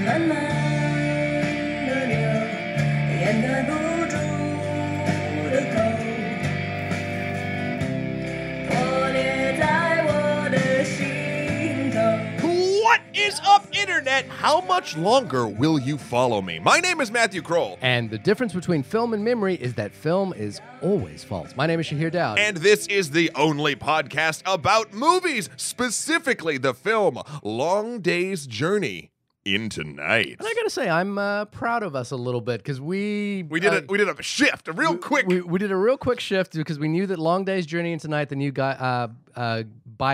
What is up, Internet? How much longer will you follow me? My name is Matthew Kroll. And the difference between film and memory is that film is always false. My name is Shahir Daud. And this is the only podcast about movies, specifically the film Long Day's Journey Into Night. And I gotta say, I'm proud of us a little bit because we did a real quick shift because we knew that Long Day's Journey Into Night, the new Bi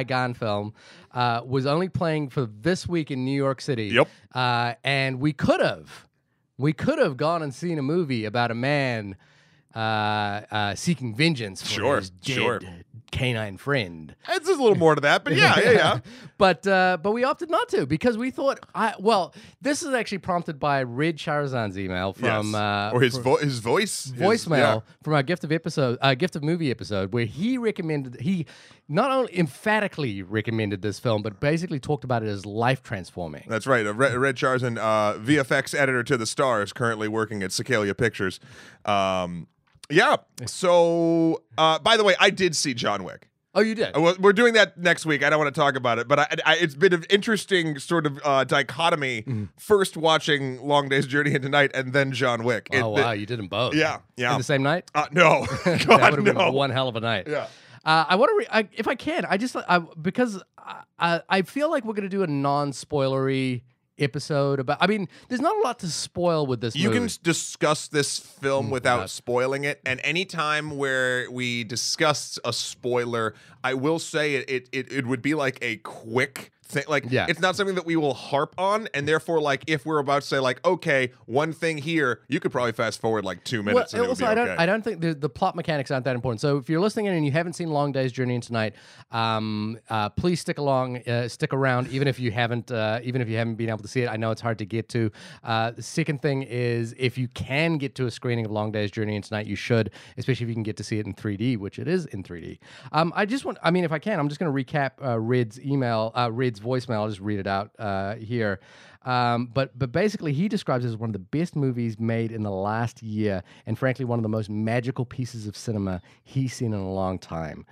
Gan film, was only playing for this week in New York City. Yep. And we could have gone and seen a movie about a man seeking vengeance for his dead canine friend. There's a little more to that, but yeah. But we opted not to because we thought, this is actually prompted by Red Charizard's email from voicemail from our gift of movie episode where he not only emphatically recommended this film, but basically talked about it as life transforming. That's right. Red Charizard, VFX editor to the stars, currently working at Cicalia Pictures. Yeah. So, by the way, I did see John Wick. Oh, you did? We're doing that next week. I don't want to talk about it, but it's been an interesting sort of dichotomy. Mm. First watching Long Day's Journey Into Night and then John Wick. You did them both. Yeah. In the same night? No. God, that would have been one hell of a night. Yeah. I want to, if I can, because I feel like we're going to do a non-spoilery episode about. I mean, there's not a lot to spoil with this. You movie. Can discuss this film without spoiling it. And any time where we discuss a spoiler, I will say it would be like a quick thing. Like, it's not something that we will harp on, and therefore, like, if we're about to say, like, okay, one thing here, you could probably fast forward like 2 minutes. Well, and also, I don't think the plot mechanics aren't that important. So if you're listening in and you haven't seen Long Day's Journey Into Night, please stick around, even if you haven't been able to see it. I know it's hard to get to. The second thing is, if you can get to a screening of Long Day's Journey Into Night, you should, especially if you can get to see it in 3D, which it is in 3D. I'm just going to recap Red's voicemail. I'll just read it out here. But basically, he describes it as one of the best movies made in the last year, and frankly, one of the most magical pieces of cinema he's seen in a long time.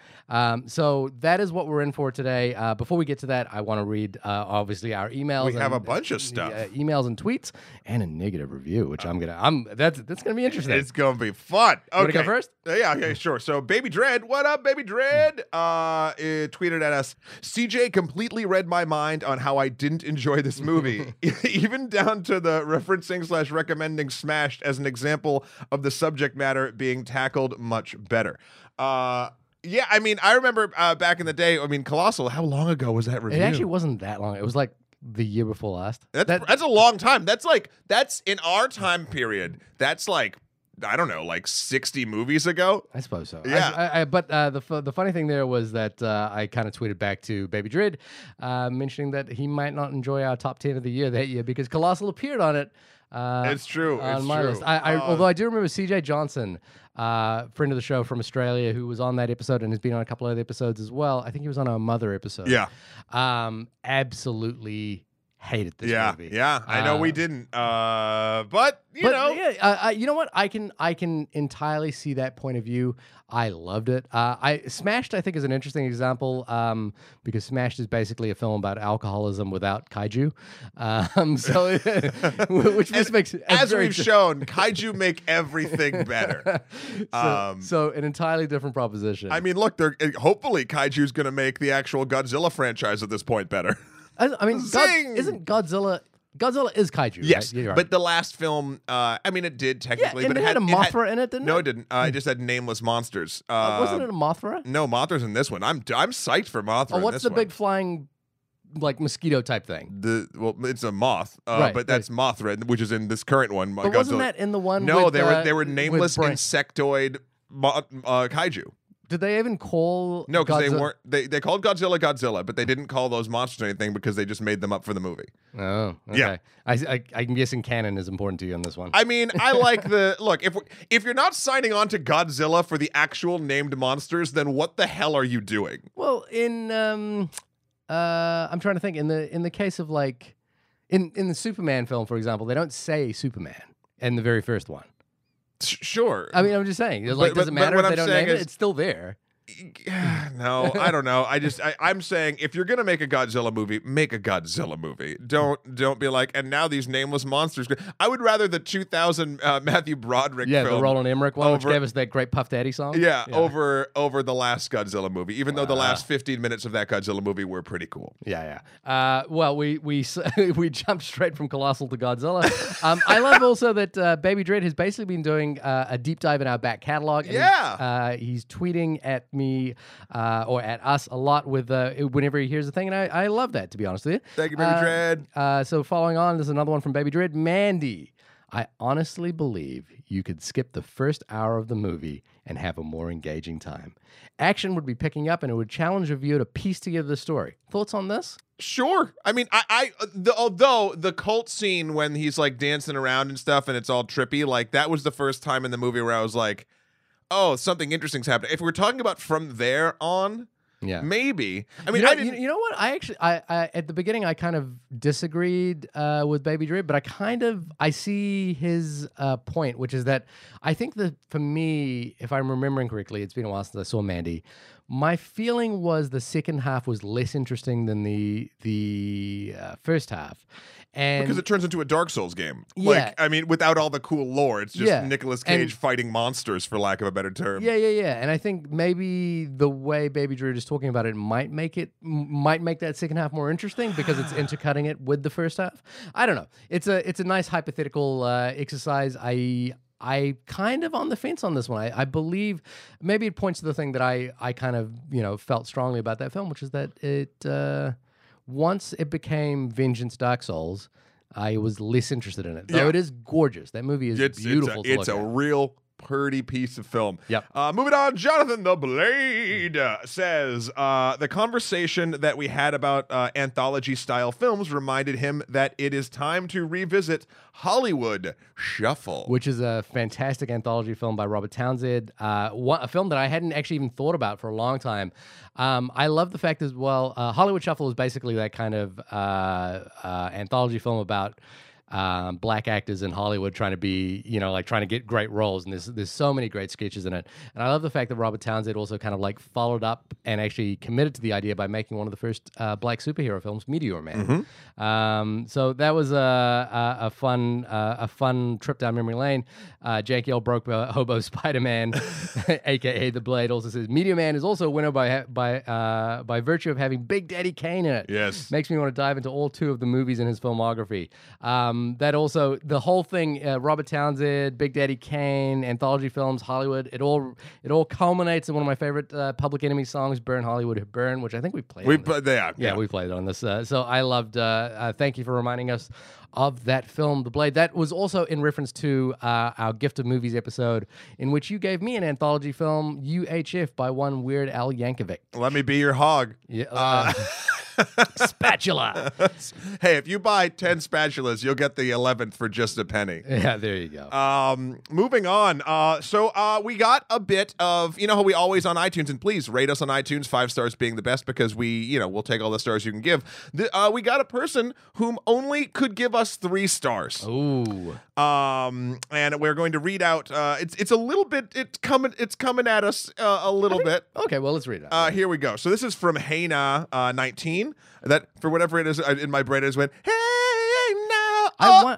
So that is what we're in for today. Before we get to that, I want to read, obviously, our emails. We have a bunch of stuff. Emails and tweets, and a negative review, which that's going to be interesting. It's going to be fun. Okay. You want to go first? Yeah, okay, sure. So, Baby Dread, what up, Baby Dread? It tweeted at us, CJ completely read my mind on how I didn't enjoy this movie. Even down to the referencing/recommending Smashed as an example of the subject matter being tackled much better. Yeah, I mean, I remember back in the day, I mean, Colossal, how long ago was that review? It actually wasn't that long. It was like the year before last. That's a long time. That's in our time period. That's like, I don't know, like 60 movies ago? I suppose so. Yeah. But the funny thing there was that I kind of tweeted back to Baby Dread, mentioning that he might not enjoy our top 10 of the year that year because Colossal appeared on it. It's true. On my list. Although I do remember CJ Johnson, friend of the show from Australia, who was on that episode and has been on a couple other episodes as well. I think he was on our Mother episode. Yeah. Absolutely hated this movie. Yeah, I know we didn't. But you know. Yeah, you know what? I can entirely see that point of view. I loved it. Smashed, I think, is an interesting example because Smashed is basically a film about alcoholism without kaiju. So, which just makes... As we've shown, kaiju make everything better. So an entirely different proposition. I mean, look, hopefully kaiju's going to make the actual Godzilla franchise at this point better. I mean, isn't Godzilla... Godzilla is kaiju, yes, right? Yeah, right. But the last film, I mean, it did technically, but it had a Mothra in it, didn't it? No, it didn't. It just had nameless monsters. Wasn't it a Mothra? No, Mothra's in this one. I'm psyched for Mothra. Oh, what's in this one? Big flying, like mosquito type thing? It's a moth, right, but that's Mothra, which is in this current one. But Godzilla. Wasn't that in the one? No, they were nameless insectoid kaiju. Did they even call? No, because they weren't. They called Godzilla, but they didn't call those monsters anything because they just made them up for the movie. Oh, okay. Yeah. I'm guessing canon is important to you on this one. I mean, I like the look. If you're not signing on to Godzilla for the actual named monsters, then what the hell are you doing? Well, I'm trying to think. In the case of like In the Superman film, for example, they don't say Superman in the very first one. Sure. I mean, I'm just saying. Like, but, doesn't matter if they don't name it. It's still there. No, I don't know. I'm saying if you're gonna make a Godzilla movie, make a Godzilla movie. Don't be like, and now these nameless monsters. I would rather the 2000 Matthew Broderick film, the Roland Emmerich one, which gave us that great Puff Daddy song. Yeah. over the last Godzilla movie, even though the last 15 minutes of that Godzilla movie were pretty cool. Yeah. Well, we jumped straight from Colossal to Godzilla. I love also that Baby Dread has basically been doing a deep dive in our back catalog. He's tweeting at me or at us a lot with whenever he hears a thing, and I love that, to be honest with you. Thank you, Baby Dread. So following on, there's another one from Baby Dread. Mandy, I honestly believe you could skip the first hour of the movie and have a more engaging time. Action would be picking up, and it would challenge a viewer to piece together the story. Thoughts on this? Sure. I mean, although the cult scene when he's like dancing around and stuff, and it's all trippy, like that was the first time in the movie where I was like, oh, something interesting's happening. If we're talking about from there on, maybe. I mean, you know what? I actually, at the beginning, I kind of disagreed with Baby Dread, but I see his point, which is that I think that for me, if I'm remembering correctly, it's been a while since I saw Mandy. My feeling was the second half was less interesting than the first half. And because it turns into a Dark Souls game. Yeah. Like, I mean, without all the cool lore, it's just Nicolas Cage fighting monsters, for lack of a better term. Yeah. And I think maybe the way Baby Drew is talking about it might make that second half more interesting because it's intercutting it with the first half. I don't know. It's a nice hypothetical exercise. I kind of on the fence on this one. I believe maybe it points to the thing that I kind of, felt strongly about that film, which is that it once it became Vengeance Dark Souls, I was less interested in it. Though it is gorgeous. That movie is beautiful. It's a real pretty piece of film. Yep. Moving on, Jonathan the Blade says, the conversation that we had about anthology-style films reminded him that it is time to revisit Hollywood Shuffle, which is a fantastic anthology film by Robert Townsend, a film that I hadn't actually even thought about for a long time. I love the fact as well, Hollywood Shuffle is basically that kind of anthology film about black actors in Hollywood trying to be, trying to get great roles, and there's so many great sketches in it. And I love the fact that Robert Townsend also kind of like followed up and actually committed to the idea by making one of the first black superhero films, Meteor Man. Mm-hmm. So that was a fun trip down memory lane. Jake L. Broke Hobo Spider-Man, aka the Blade, also says Meteor Man is also a winner by virtue of having Big Daddy Kane in it. Yes, makes me want to dive into all two of the movies in his filmography. That also, the whole thing, Robert Townsend, Big Daddy Kane, anthology films, Hollywood, it all culminates in one of my favorite Public Enemy songs, Burn Hollywood Burn, which I think we played. We played on this. So I loved, thank you for reminding us of that film, The Blade. That was also in reference to our Gift of Movies episode, in which you gave me an anthology film, UHF, by one Weird Al Yankovic. Let me be your hog. Yeah. Spatula. Hey, if you buy 10 spatulas, you'll get the 11th for just a penny. Yeah, there you go. Moving on. So we got a bit of, how we always on iTunes, and please rate us on iTunes, 5 stars being the best, because we, we'll take all the stars you can give. We got a person whom only could give us 3 stars. Ooh. And we're going to read out. It's a little bit. It's coming at us a little bit. Okay, well, let's read it. Here we go. So this is from Hana 19. That, for whatever it is, in my brain is went, hey, now,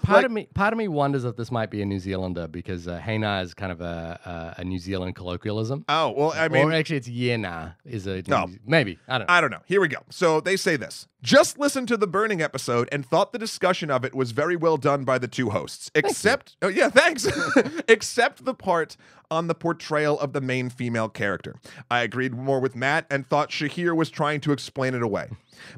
Part of me wonders if this might be a New Zealander, because Hena is kind of a New Zealand colloquialism. Oh, well, I mean. Or actually, it's Yena. Maybe. I don't know. Here we go. So they say this. Just listened to the Burning episode and thought the discussion of it was very well done by the two hosts. Except, thanks. Except the part on the portrayal of the main female character. I agreed more with Matt and thought Shahir was trying to explain it away.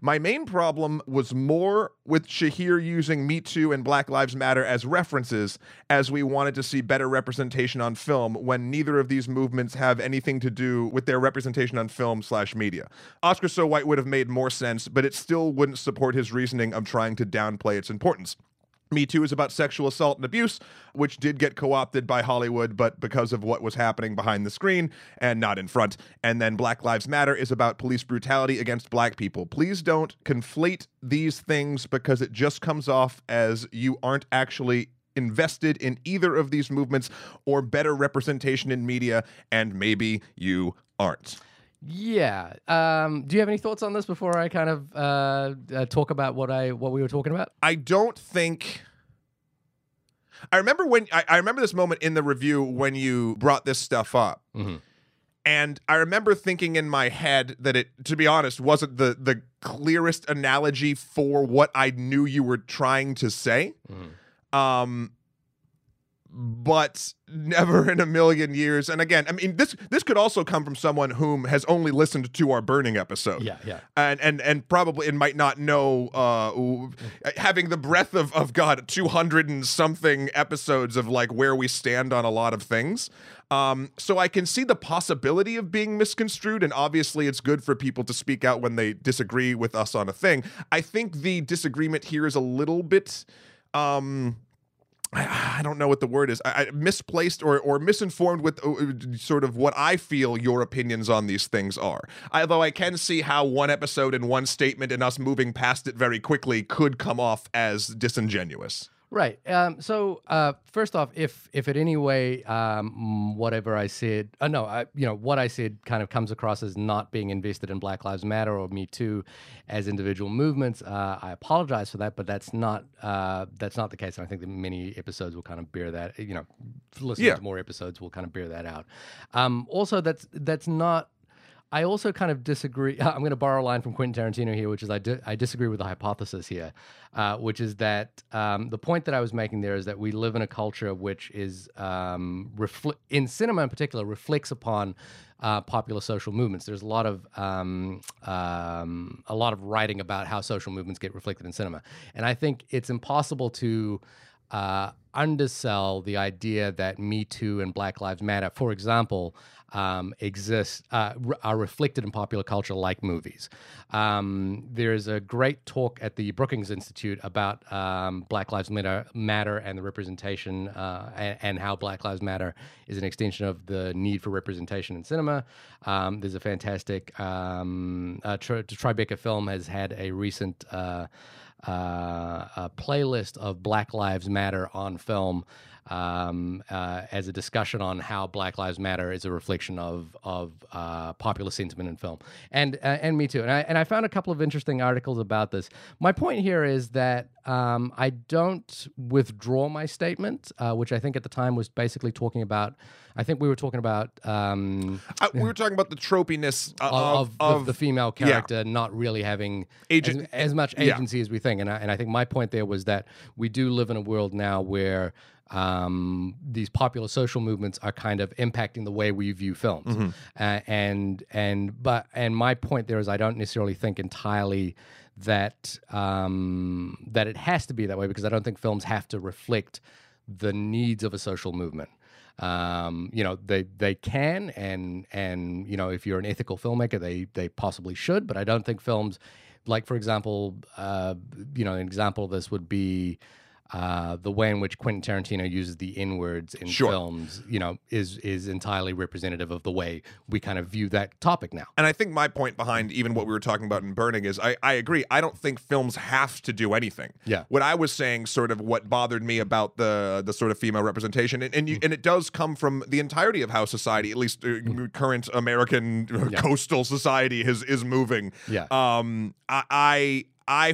My main problem was more with Shahir using Me Too and Black Lives Matter as references, as we wanted to see better representation on film when neither of these movements have anything to do with their representation on film/media. Oscar So White would have made more sense, but it still wouldn't support his reasoning of trying to downplay its importance. Me Too is about sexual assault and abuse, which did get co-opted by Hollywood, but because of what was happening behind the screen and not in front. And then Black Lives Matter is about police brutality against black people. Please don't conflate these things, because it just comes off as you aren't actually invested in either of these movements or better representation in media, and maybe you aren't. Yeah. Do you have any thoughts on this before I kind of talk about what we were talking about? I don't think. I remember this moment in the review when you brought this stuff up, mm-hmm. and I remember thinking in my head that it, to be honest, wasn't the clearest analogy for what I knew you were trying to say. Mm-hmm. But never in a million years. And again, I mean, this could also come from someone whom has only listened to our Burning episode. Yeah, yeah. And probably and might not know, having the breadth of God, 200 and something episodes of like where we stand on a lot of things. So I can see the possibility of being misconstrued, and obviously it's good for people to speak out when they disagree with us on a thing. I think the disagreement here is a little bit... I don't know what the word is. I misplaced or misinformed with sort of what I feel your opinions on these things are. Although I can see how one episode and one statement and us moving past it very quickly could come off as disingenuous. Right. So first off, if in any way whatever I said, what I said kind of comes across as not being invested in Black Lives Matter or Me Too as individual movements, I apologize for that, but that's not the case, and I think that many episodes will kind of bear that. Listening to more episodes will kind of bear that out. Also, that's not. I also kind of disagree. I'm going to borrow a line from Quentin Tarantino here, which is I disagree with the hypothesis here, which is that the point that I was making there is that we live in a culture which is, in cinema in particular, reflects upon popular social movements. There's a lot of writing about how social movements get reflected in cinema. And I think it's impossible to... undersell the idea that Me Too and Black Lives Matter, for example, are reflected in popular culture like movies. There is a great talk at the Brookings Institute about Black Lives Matter and the representation and how Black Lives Matter is an extension of the need for representation in cinema. There's a fantastic Tribeca Film has had a recent... a playlist of Black Lives Matter on film as a discussion on how Black Lives Matter is a reflection of popular sentiment in film, and Me Too. And I found a couple of interesting articles about this. My point here is that I don't withdraw my statement, which I think at the time was basically talking about. I think we were talking about we were talking about the tropiness of the female character not really having as much agency as we think. And I think my point there was that we do live in a world now where these popular social movements are kind of impacting the way we view films. Mm-hmm. And my point there is I don't necessarily think entirely that that it has to be that way, because I don't think films have to reflect the needs of a social movement. They can, and you know, if you're an ethical filmmaker, they possibly should, but I don't think films, like, for example, an example of this would be the way in which Quentin Tarantino uses the N-words in films, is entirely representative of the way we kind of view that topic now. And I think my point behind even what we were talking about in Burning is I agree. I don't think films have to do anything. Yeah. What I was saying, sort of what bothered me about the sort of female representation, and it does come from the entirety of how society, at least current American coastal society, is moving. Yeah. I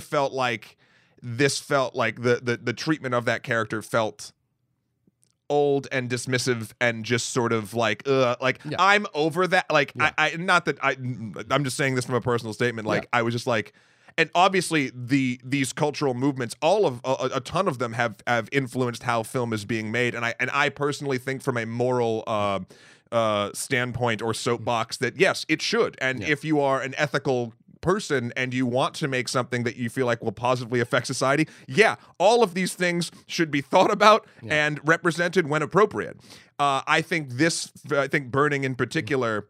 felt like... This felt like the treatment of that character felt old and dismissive and just sort of like, I'm over that. Like, yeah. I'm just saying this from a personal statement. Like, yeah. I was just like, and obviously these cultural movements, all of a ton of them have influenced how film is being made. And I personally think from a moral standpoint or soapbox that yes, it should. And if you are an ethical person and you want to make something that you feel like will positively affect society, all of these things should be thought about and represented when appropriate. I think Burning in particular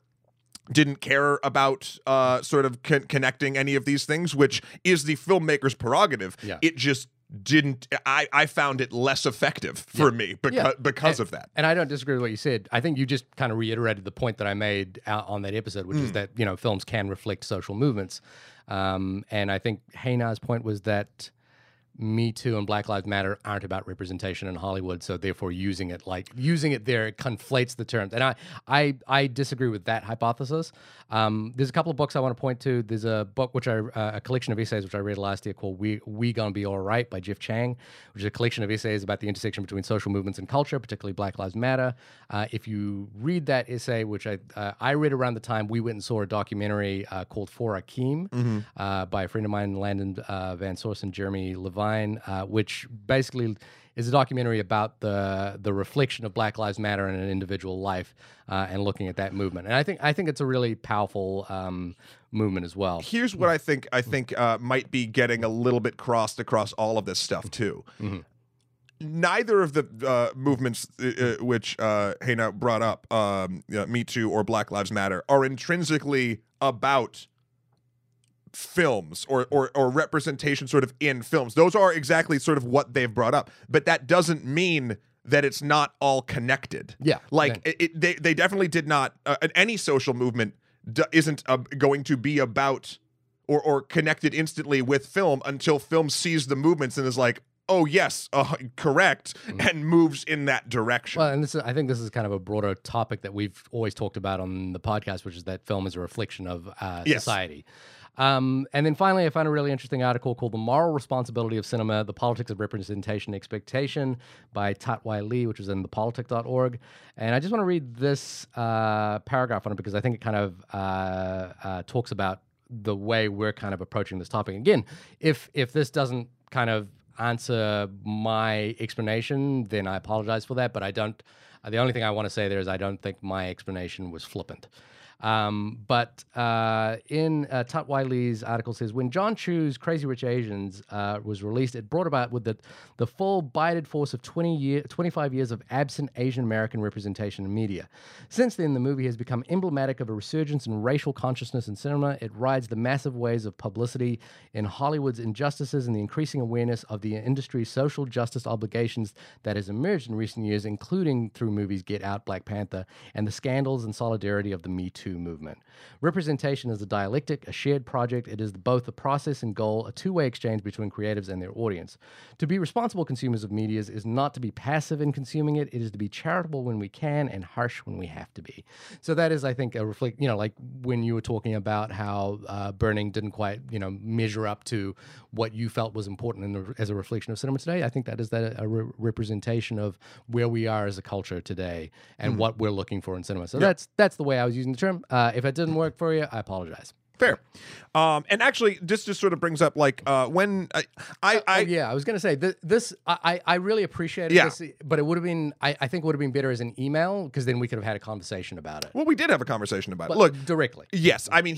didn't care about sort of connecting any of these things, which is the filmmaker's prerogative. It just didn't, I found it less effective for me because of that. And I don't disagree with what you said. I think you just kind of reiterated the point that I made on that episode, which is that, you know, films can reflect social movements. And I think Haynar's point was that Me Too and Black Lives Matter aren't about representation in Hollywood, so therefore using it there, it conflates the terms. And I disagree with that hypothesis. There's a couple of books I want to point to. There's a book, which a collection of essays which I read last year called We Gonna Be All Right by Jeff Chang, which is a collection of essays about the intersection between social movements and culture, particularly Black Lives Matter. If you read that essay, which I read around the time we went and saw a documentary called For Akeem by a friend of mine, Landon Van Source and Jeremy Levine, which basically is a documentary about the reflection of Black Lives Matter in an individual life and looking at that movement. And I think it's a really powerful movement as well. Here's what I think might be getting a little bit crossed across all of this stuff too. Mm-hmm. Neither of the movements which Hena brought up, Me Too or Black Lives Matter, are intrinsically about films or representation sort of in films. Those are exactly sort of what they've brought up, but that doesn't mean that it's not all connected. Yeah, like they definitely did not. Any social movement isn't going to be about or connected instantly with film until film sees the movements and is like, oh yes, correct, and moves in that direction. Well, and I think this is kind of a broader topic that we've always talked about on the podcast, which is that film is a reflection of society. And then finally, I found a really interesting article called The Moral Responsibility of Cinema, The Politics of Representation and Expectation by Tat Wai Lee, which was in thepolitic.org. And I just want to read this paragraph on it because I think it kind of talks about the way we're kind of approaching this topic. Again, if this doesn't kind of answer my explanation, then I apologize for that. But I don't. The only thing I want to say there is I don't think my explanation was flippant. But in Tat Wai Lee's article says, when John Chu's Crazy Rich Asians was released, it brought about with the full bided force of 25 years of absent Asian American representation in media. Since then, the movie has become emblematic of a resurgence in racial consciousness in cinema. It rides the massive waves of publicity in Hollywood's injustices and the increasing awareness of the industry's social justice obligations that has emerged in recent years, including through movies Get Out, Black Panther, and the scandals and solidarity of the Me Too movement. Representation is a dialectic, a shared project. It is both the process and goal, a two-way exchange between creatives and their audience. To be responsible consumers of media is not to be passive in consuming it. It is to be charitable when we can and harsh when we have to be. So that is, I think, a reflect, you know, like when you were talking about how Burning didn't quite, you know, measure up to what you felt was important in as a reflection of cinema today. I think that is a representation of where we are as a culture today and what we're looking for in cinema. So that's the way I was using the term. If it didn't work for you, I apologize. Fair. And actually, this just sort of brings up, like, when I was going to say, this, I really appreciated this, but it would have been, I think would have been better as an email, because then we could have had a conversation about it. Well, we did have a conversation about it. Look, directly. Yes. I mean,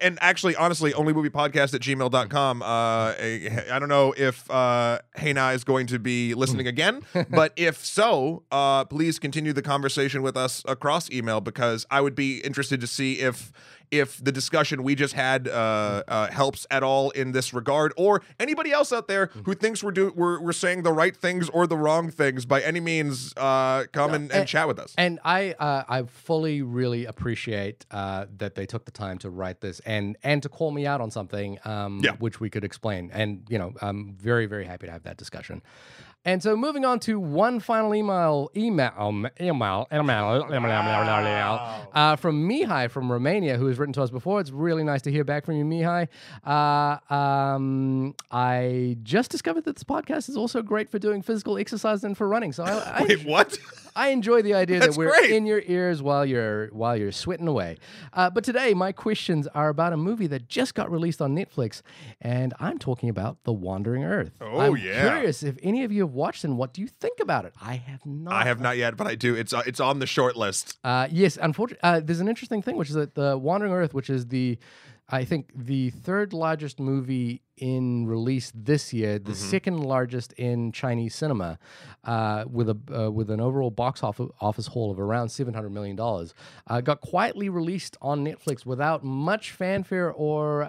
and actually, honestly, onlymoviepodcast@gmail.com. I don't know if Hena is going to be listening again, but if so, please continue the conversation with us across email, because I would be interested to see if the discussion we just had helps at all in this regard, or anybody else out there who thinks we're saying the right things or the wrong things, by any means, come and chat with us. And I fully really appreciate that they took the time to write this and to call me out on something which we could explain. And you know, I'm very, very happy to have that discussion. And so, moving on to one final email from Mihai from Romania, who has written to us before. It's really nice to hear back from you, Mihai. I just discovered that this podcast is also great for doing physical exercise and for running. So, wait, what? I enjoy the idea that we're in your ears while you're sweating away. But today, my questions are about a movie that just got released on Netflix, and I'm talking about The Wandering Earth. I'm curious if any of you have watched and what do you think about it? I have not. I have not yet, but I do. It's on the short list. Yes, unfortunately, there's an interesting thing, which is that The Wandering Earth, which is the I think the third largest movie in release this year, the second largest in Chinese cinema, with an overall box office haul of around $700 million, got quietly released on Netflix without much fanfare or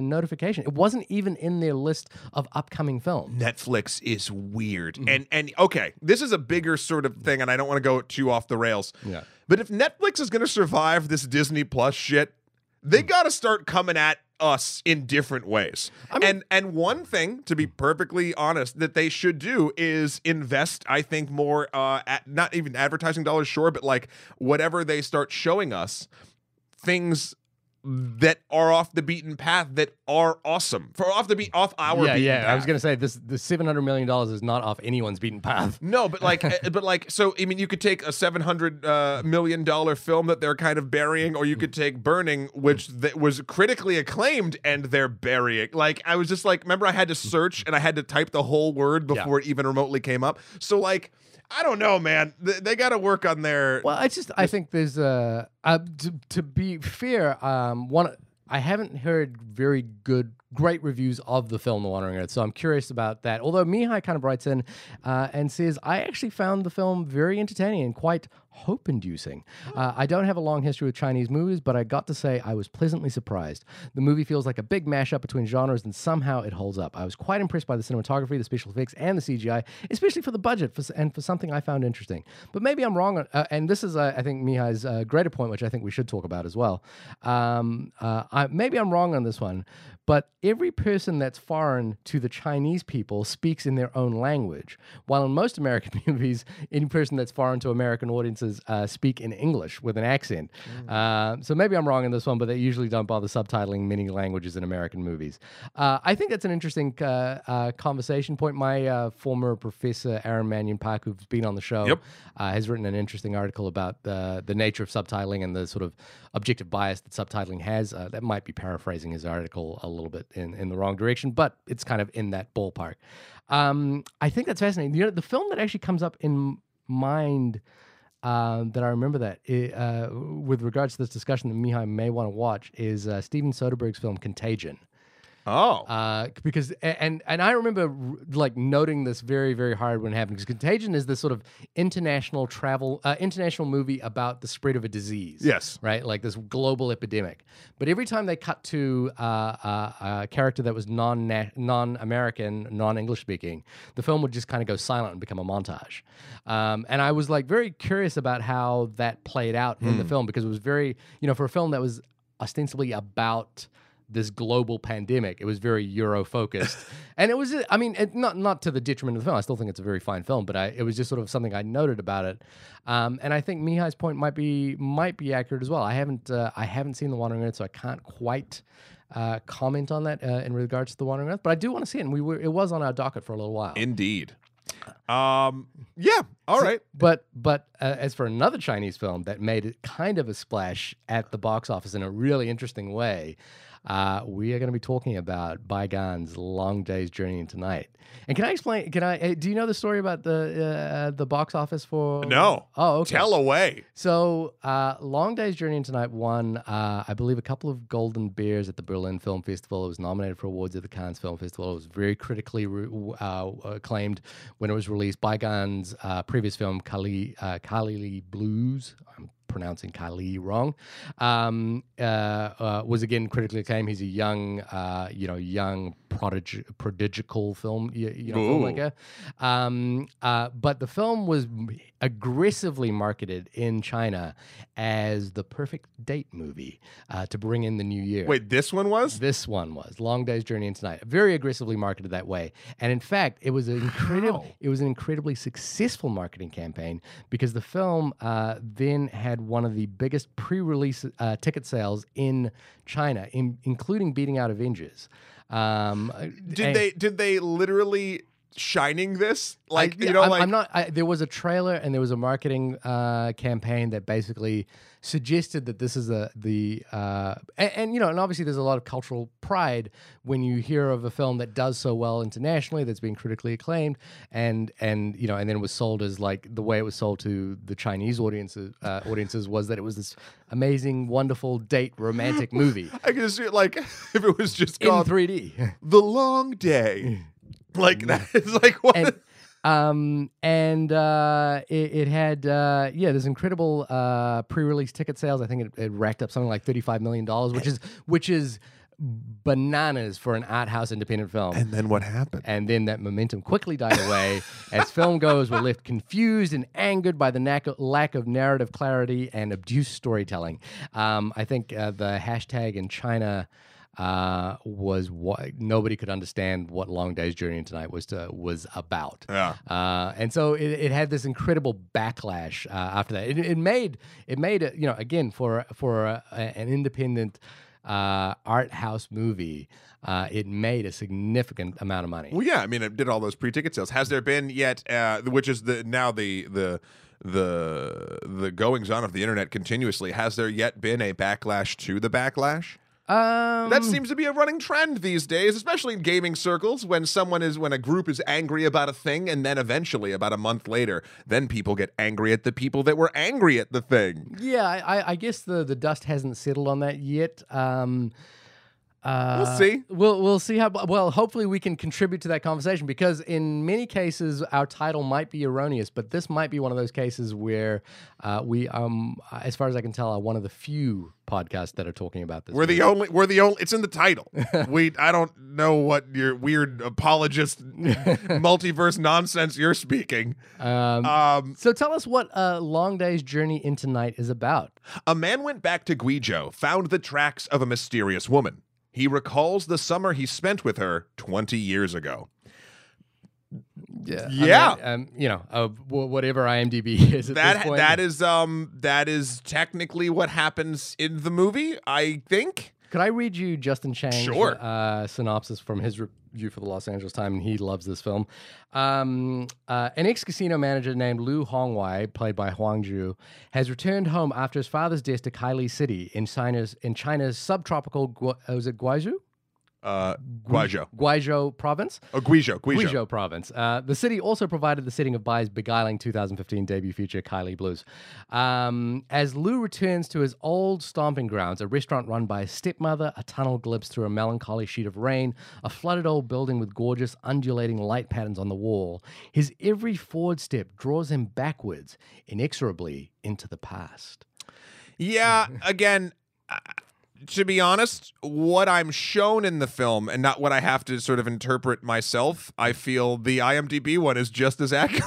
notification. It wasn't even in their list of upcoming films. Netflix is weird. And okay, this is a bigger sort of thing, and I don't want to go too off the rails. Yeah. But if Netflix is going to survive this Disney Plus shit, they got to start coming at us in different ways. I mean, and one thing, to be perfectly honest, that they should do is invest, I think, more at not even advertising dollars, sure, but like whatever they start showing us, things that are off the beaten path that are awesome. For off the beat, off our beaten path. I was gonna say this: the $700 million is not off anyone's beaten path. No, but like, so I mean, you could take a $700 million film that they're kind of burying, or you could take Burning, which was critically acclaimed, and they're burying. Like, I was just like, remember, I had to search and I had to type the whole word before it even remotely came up. So like, I don't know, man. They got to work on their. Well, I think there's to be fair, I haven't heard very great reviews of the film The Wandering Earth, so I'm curious about that. Although Mihai kind of writes in and says, I actually found the film very entertaining and quite hope-inducing. I don't have a long history with Chinese movies, but I got to say I was pleasantly surprised. The movie feels like a big mashup between genres, and somehow it holds up. I was quite impressed by the cinematography, the special effects, and the CGI, especially for the budget and for something I found interesting. But maybe I'm wrong, and this is, I think, Mihai's greater point, which I think we should talk about as well. Maybe I'm wrong on this one, but every person that's foreign to the Chinese people speaks in their own language, while in most American movies, any person that's foreign to American audiences speak in English with an accent. So maybe I'm wrong in this one, but they usually don't bother subtitling many languages in American movies. I think that's an interesting conversation point. My former professor, Aaron Mannion Park, who's been on the show, has written an interesting article about the nature of subtitling and the sort of objective bias that subtitling has. That might be paraphrasing his article a little bit in the wrong direction, but it's kind of in that ballpark. I think that's fascinating. You know, the film that actually comes up in mind that I remember that with regards to this discussion that Mihai may want to watch is Steven Soderbergh's film Contagion. Oh, because and I remember like noting this very, very hard when it happened, because Contagion is this sort of international movie about the spread of a disease. Yes, right, like this global epidemic. But every time they cut to a character that was non-American, non-English speaking, the film would just kind of go silent and become a montage. And I was like very curious about how that played out in the film, because it was very, you know, for a film that was ostensibly about this global pandemic, it was very Euro-focused. And it was, I mean, not to the detriment of the film. I still think it's a very fine film, but it was just sort of something I noted about it. And I think Mihai's point might be accurate as well. I haven't seen The Wandering Earth, so I can't quite comment on that in regards to The Wandering Earth, but I do want to see it, and it was on our docket for a little while. Indeed. Yeah, all right. But as for another Chinese film that made it kind of a splash at the box office in a really interesting way, we are going to be talking about Bi Gan's Long Day's Journey Into Night. And can I explain? Do you know the story about the box office for? No. Oh, okay. Tell away. So, Long Day's Journey Into Night won, I believe, a couple of Golden Bears at the Berlin Film Festival. It was nominated for awards at the Cannes Film Festival. It was very critically acclaimed when it was released. Bi Gan's previous film, Kaili Blues. I'm pronouncing Kaili wrong, was again critically acclaimed. He's a young prodigal film, filmmaker. But the film was aggressively marketed in China as the perfect date movie to bring in the new year. Wait, this one was? This one was Long Day's Journey Into Night. Very aggressively marketed that way, and in fact, it was an incredibly successful marketing campaign, because the film then had one of the biggest pre-release ticket sales in China, including beating out Avengers. Did they literally shining this, like, yeah, you know, there was a trailer and there was a marketing campaign that basically suggested that this is and obviously there's a lot of cultural pride when you hear of a film that does so well internationally, that's being critically acclaimed, and then it was sold as, like, the way it was sold to the Chinese audiences was that it was this amazing, wonderful date romantic movie. I can just see it, like, if it was just called in 3D, The Long Day. Like, that is like what. It had this incredible pre-release ticket sales. I think it racked up something like $35 million, which is bananas for an art house independent film. And then what happened? And then that momentum quickly died away. As filmgoers were left confused and angered by the lack of narrative clarity and obtuse storytelling. I think the hashtag in China was what nobody could understand what Long Day's Journey Into Night was about. Yeah. And so it had this incredible backlash after that. It made it, you know, again, for an independent art house movie, it made a significant amount of money. Well, yeah, I mean, it did all those pre-ticket sales. Has there been yet, which is now the goings on of the internet continuously? Has there yet been a backlash to the backlash? That seems to be a running trend these days, especially in gaming circles, when a group is angry about a thing, and then eventually, about a month later, then people get angry at the people that were angry at the thing. Yeah, I guess the dust hasn't settled on that yet. We'll see. We'll see how. Well, hopefully we can contribute to that conversation, because in many cases our title might be erroneous, but this might be one of those cases where we, as far as I can tell, are one of the few podcasts that are talking about this. We're the only. It's in the title. I don't know what your weird apologist multiverse nonsense you're speaking. So tell us what Long Day's Journey Into Night is about. A man went back to Guizhou, found the tracks of a mysterious woman. He recalls the summer he spent with her 20 years ago. Yeah, yeah. I mean, whatever IMDb is at this point. That is technically what happens in the movie, I think. Could I read you Justin Chang's synopsis from his review for the Los Angeles Times? And he loves this film. An ex-casino manager named Liu Hongwei, played by Huang Ju, has returned home after his father's death to Kaili City in China's subtropical Guizhou? Guizhou province? Oh, Guizhou province. The city also provided the setting of Bi's beguiling 2015 debut feature, Kaili Blues. As Liu returns to his old stomping grounds, a restaurant run by his stepmother, a tunnel glimpse through a melancholy sheet of rain, a flooded old building with gorgeous, undulating light patterns on the wall, his every forward step draws him backwards, inexorably, into the past. Yeah, again... to be honest, what I'm shown in the film and not what I have to sort of interpret myself, I feel the IMDb one is just as accurate.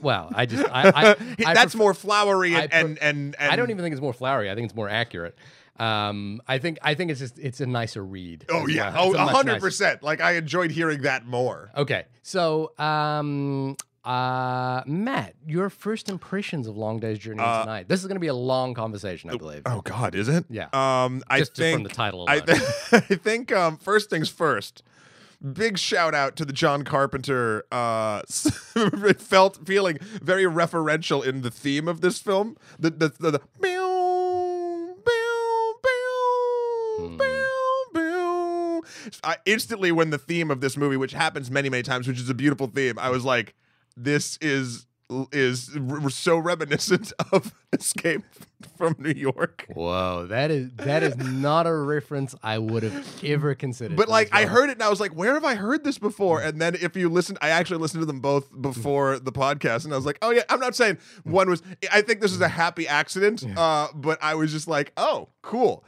Well, that's more flowery and I don't even think it's more flowery. I think it's more accurate. I think it's a nicer read. Oh yeah, well. 100%. Like, I enjoyed hearing that more. Okay, so Matt, your first impressions of Long Day's Journey Into Night. This is going to be a long conversation, I believe. Oh God, is it? Yeah. I think from the title alone. I think first things first. Big shout out to the John Carpenter. It felt feeling very referential in the theme of this film. The meow, meow, meow, meow. Instantly, when the theme of this movie, which happens many, many times, which is a beautiful theme, I was like, this is so reminiscent of Escape from New York. Whoa, that is not a reference I would have ever considered. But like, I heard it and I was like, where have I heard this before? And then if you listen, I actually listened to them both before the podcast, and I was like, oh yeah, I'm not saying one was. I think this is a happy accident, but I was just like, oh, cool.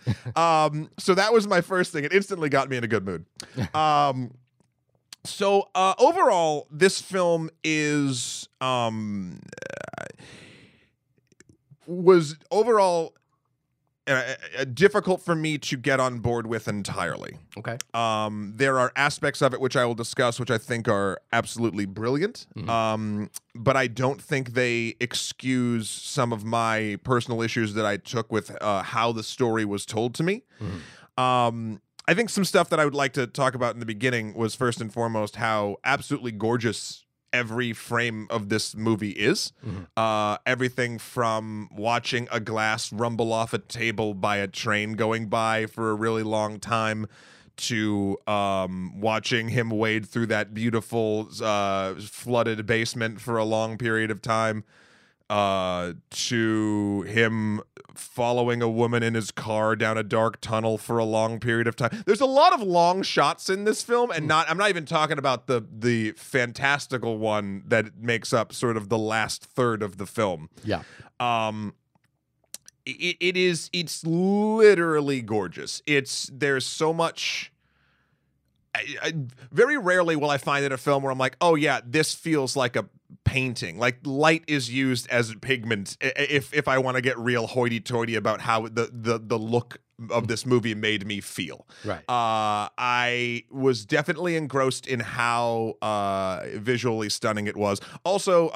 So that was my first thing. It instantly got me in a good mood. So overall, this film was difficult for me to get on board with entirely. Okay. There are aspects of it which I will discuss, which I think are absolutely brilliant. Mm-hmm. But I don't think they excuse some of my personal issues that I took with how the story was told to me. Mm-hmm. I think some stuff that I would like to talk about in the beginning was first and foremost how absolutely gorgeous every frame of this movie is. Mm-hmm. Everything from watching a glass rumble off a table by a train going by for a really long time to watching him wade through that beautiful flooded basement for a long period of time, to him following a woman in his car down a dark tunnel for a long period of time. There's a lot of long shots in this film, and I'm not even talking about the fantastical one that makes up sort of the last third of the film. Yeah. It's literally gorgeous. There's so much. Very rarely will I find in a film where I'm like, oh yeah, this feels like a painting. Like, light is used as pigment if I want to get real hoity-toity about how the look of this movie made me feel. Right. I was definitely engrossed in how visually stunning it was. Also,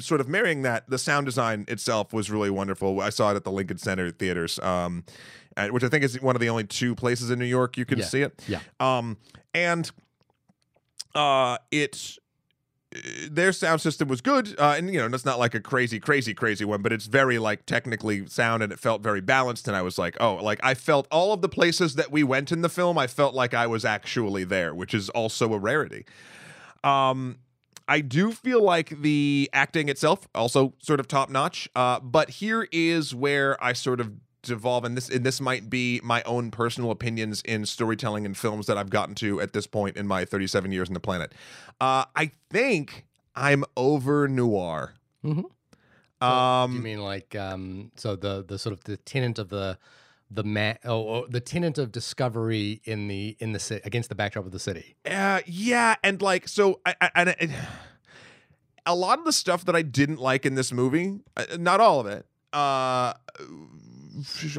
sort of marrying that, the sound design itself was really wonderful. I saw it at the Lincoln Center Theaters, which I think is one of the only two places in New York you can see it. Yeah. Their sound system was good, and that's not like a crazy one, but it's very like technically sound, and it felt very balanced. And I was like, oh, like I felt all of the places that we went in the film, I felt like I was actually there, which is also a rarity. I do feel like the acting itself also sort of top notch, but here is where I sort of devolve, and this might be my own personal opinions in storytelling and films that I've gotten to at this point in my 37 years on the planet. I think I'm over noir. Mm-hmm. Do you mean like so the sort of the tenant of the tenant of discovery in the against the backdrop of the city? Yeah, and like so a lot of the stuff that I didn't like in this movie, not all of it,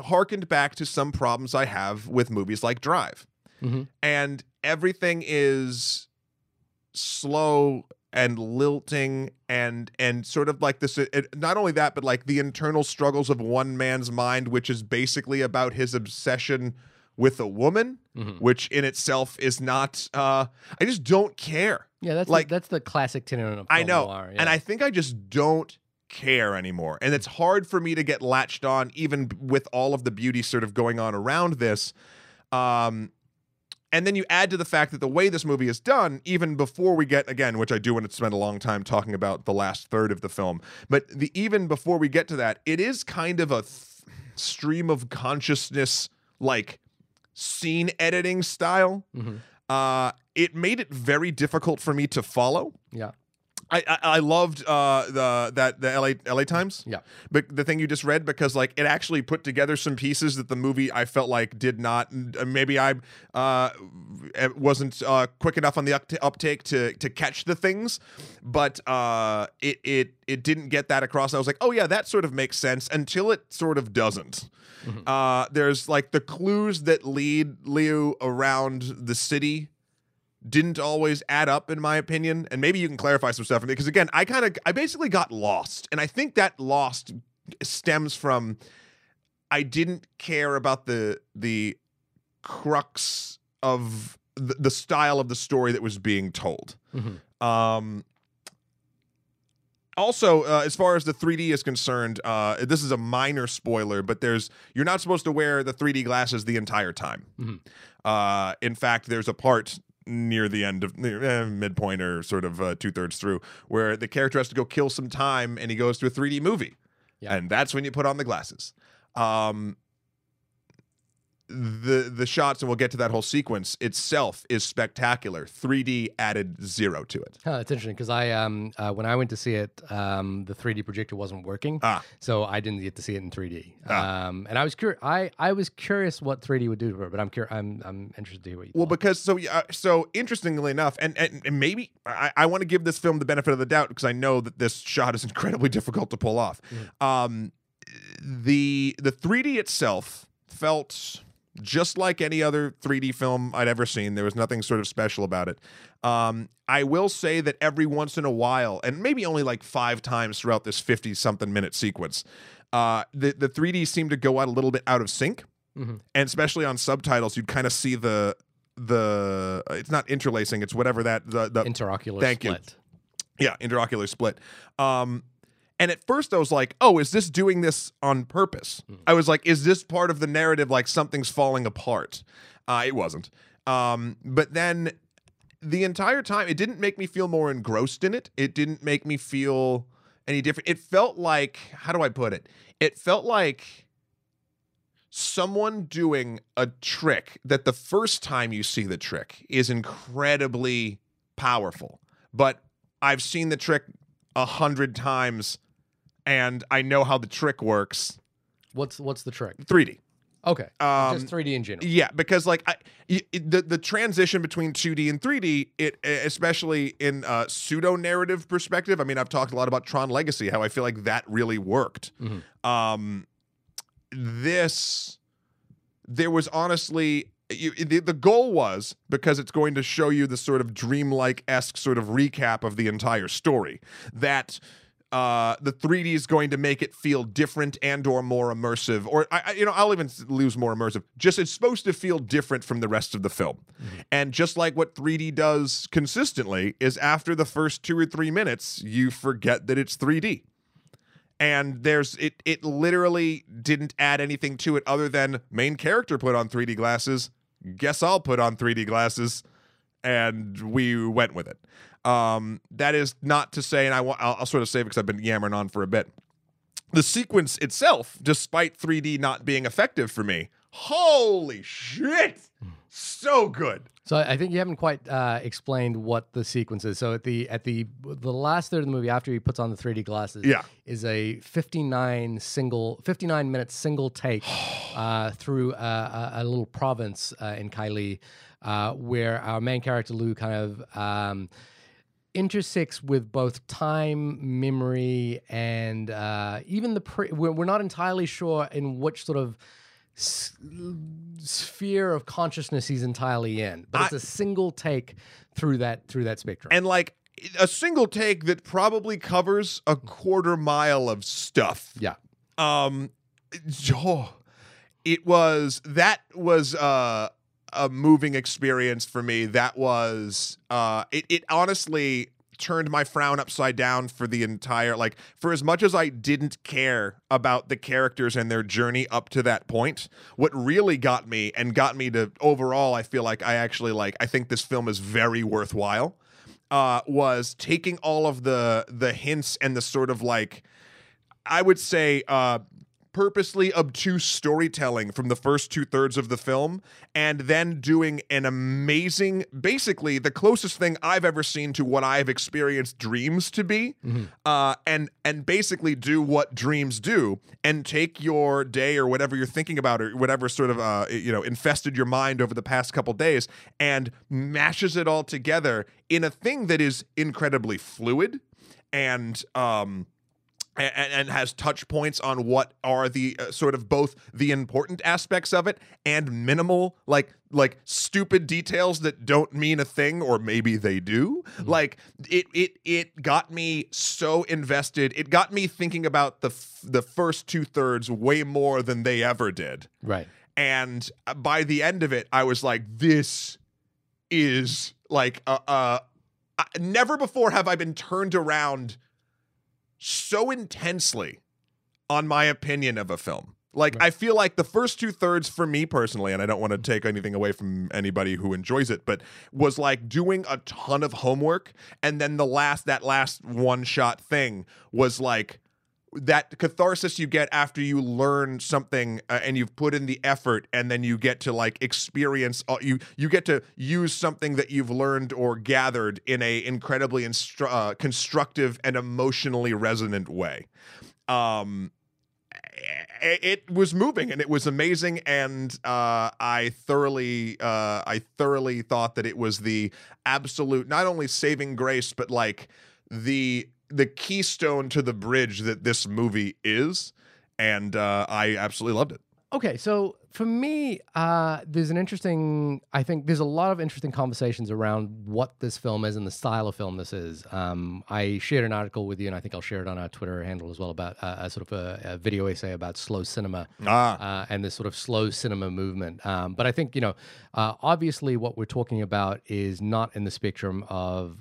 harkened back to some problems I have with movies like Drive. Mm-hmm. And everything is slow and lilting and sort of like this. Not only that, but like the internal struggles of one man's mind, which is basically about his obsession with a woman, mm-hmm. which in itself is not. I just don't care. Yeah, that's like that's the classic tenet of I know, noir, yeah. And I think I just don't care anymore, and it's hard for me to get latched on even with all of the beauty sort of going on around this, and then you add to the fact that the way this movie is done, even before we get, again, which I do want to spend a long time talking about the last third of the film, but even before we get to that, it is kind of a stream of consciousness, like scene editing style. Mm-hmm. It made it very difficult for me to follow. Yeah, I loved the LA Times, yeah, but the thing you just read, because like it actually put together some pieces that the movie I felt like did not. Maybe I wasn't quick enough on the uptake to catch the things, but it didn't get that across. I was like, oh yeah, that sort of makes sense until it sort of doesn't. Mm-hmm. There's like the clues that lead Leo around the city didn't always add up, in my opinion, and maybe you can clarify some stuff for me, because again, I basically got lost, and I think that lost stems from I didn't care about the crux of the style of the story that was being told. Mm-hmm. Also, as far as the 3D is concerned, this is a minor spoiler, but you're not supposed to wear the 3D glasses the entire time. Mm-hmm. In fact, there's a part near the end of midpoint or sort of 2/3 through where the character has to go kill some time, and he goes to a 3D movie. Yeah. And that's when you put on the glasses. The shots, and we'll get to that whole sequence itself, is spectacular. 3D added zero to it. Huh, that's interesting, because I when I went to see it, the 3D projector wasn't working, so I didn't get to see it in 3D. And I was curious. I was curious what 3D would do to her, but I'm interested to hear what you. Well, thought. Because so interestingly enough, and maybe I want to give this film the benefit of the doubt, because I know that this shot is incredibly difficult to pull off. Mm. The 3D itself felt just like any other 3D film I'd ever seen. There was nothing sort of special about it. I will say that every once in a while, and maybe only like 5 times throughout this 50-something minute sequence, the 3D seemed to go out a little bit out of sync. Mm-hmm. And especially on subtitles, you'd kind of see the it's not interlacing, it's whatever that the interocular split. Yeah, interocular split. And at first I was like, oh, is this doing this on purpose? Mm. I was like, is this part of the narrative, like something's falling apart? It wasn't. But then the entire time, it didn't make me feel more engrossed in it. It didn't make me feel any different. It felt like, how do I put it? It felt like someone doing a trick that the first time you see the trick is incredibly powerful. But I've seen the trick 100 times and I know how the trick works. What's the trick? 3D. Okay. Just 3D in general. Yeah, because like the transition between 2D and 3D, it especially in a pseudo narrative perspective. I mean, I've talked a lot about Tron Legacy, how I feel like that really worked. Mm-hmm. There was honestly the goal was, because it's going to show you the sort of dreamlike-esque sort of recap of the entire story, that the 3D is going to make it feel different and or more immersive, or I'll even lose more immersive. Just it's supposed to feel different from the rest of the film. Mm-hmm. And just like what 3D does consistently is after the first 2 or 3 minutes, you forget that it's 3D. And it literally didn't add anything to it other than main character put on 3D glasses. Guess I'll put on 3D glasses, and we went with it. That is not to say, and I'll sort of save it because I've been yammering on for a bit. The sequence itself, despite 3D not being effective for me, holy shit, so good. So I think you haven't quite explained what the sequence is. So at the last third of the movie, after he puts on the 3D glasses, yeah, is a 59-minute single take through a little province in Kaili, where our main character Lou kind of intersects with both time, memory, and even the we're not entirely sure in which sort of sphere of consciousness he's entirely in, but it's a single take through that spectrum, and like a single take that probably covers a 1/4 mile of stuff. Yeah. That was a moving experience for me. That was it honestly turned my frown upside down for the entire, like, for as much as I didn't care about the characters and their journey up to that point, what really got me and got me to overall, I feel like I actually I think this film is very worthwhile, was taking all of the hints and the sort of I would say purposely obtuse storytelling from the first 2/3 of the film, and then doing an amazing, basically the closest thing I've ever seen to what I've experienced dreams to be, mm-hmm. and basically do what dreams do, and take your day or whatever you're thinking about or whatever sort of infested your mind over the past couple days, and mashes it all together in a thing that is incredibly fluid and has touch points on what are the sort of both the important aspects of it and minimal, like stupid details that don't mean a thing, or maybe they do. Mm-hmm. Like it got me so invested. It got me thinking about the first 2/3 way more than they ever did. Right. And by the end of it, I was like, this is like never before have I been turned around so intensely on my opinion of a film. Like, right. I feel like the first 2/3 for me personally, and I don't want to take anything away from anybody who enjoys it, but was like doing a ton of homework. And then that last one-shot thing was like that catharsis you get after you learn something and you've put in the effort, and then you get to experience, you get to use something that you've learned or gathered in a incredibly constructive and emotionally resonant way. It was moving and it was amazing, and I thoroughly thought that it was the absolute, not only saving grace, but like the keystone to the bridge that this movie is, and I absolutely loved it. Okay, so for me, there's an interesting, I think there's a lot of interesting conversations around what this film is and the style of film this is. I shared an article with you, and I think I'll share it on our Twitter handle as well, about a sort of a video essay about slow cinema and this sort of slow cinema movement. But I think, you know, obviously what we're talking about is not in the spectrum of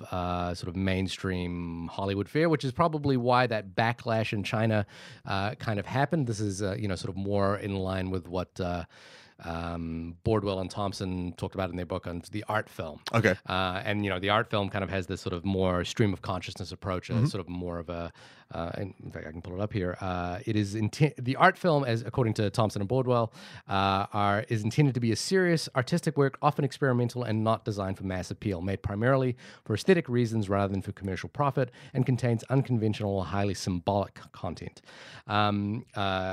sort of mainstream Hollywood fare, which is probably why that backlash in China kind of happened. This is, you know, sort of more in line with what Bordwell and Thompson talked about in their book on the art film. Okay. And, you know, the art film kind of has this sort of more stream of consciousness approach, and sort of more of a, in fact, I can pull it up here. It is the art film, as according to Thompson and Bordwell, is intended to be a serious artistic work, often experimental and not designed for mass appeal, made primarily for aesthetic reasons rather than for commercial profit, and contains unconventional, highly symbolic content. And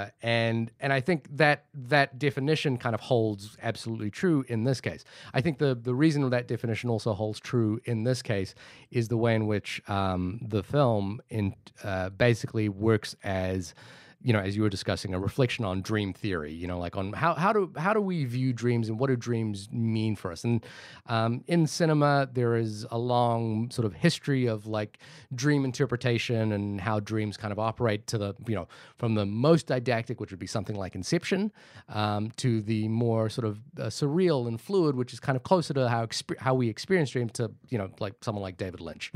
I think that definition kind of holds absolutely true in this case. I think the reason that definition also holds true in this case is the way in which the film basically works as, you know, as you were discussing, a reflection on dream theory, you know, like on how do we view dreams and what do dreams mean for us? And in cinema, there is a long sort of history of like dream interpretation and how dreams kind of operate, to the, you know, from the most didactic, which would be something like Inception, to the more sort of surreal and fluid, which is kind of closer to how we experience dreams, to, you know, like someone like David Lynch.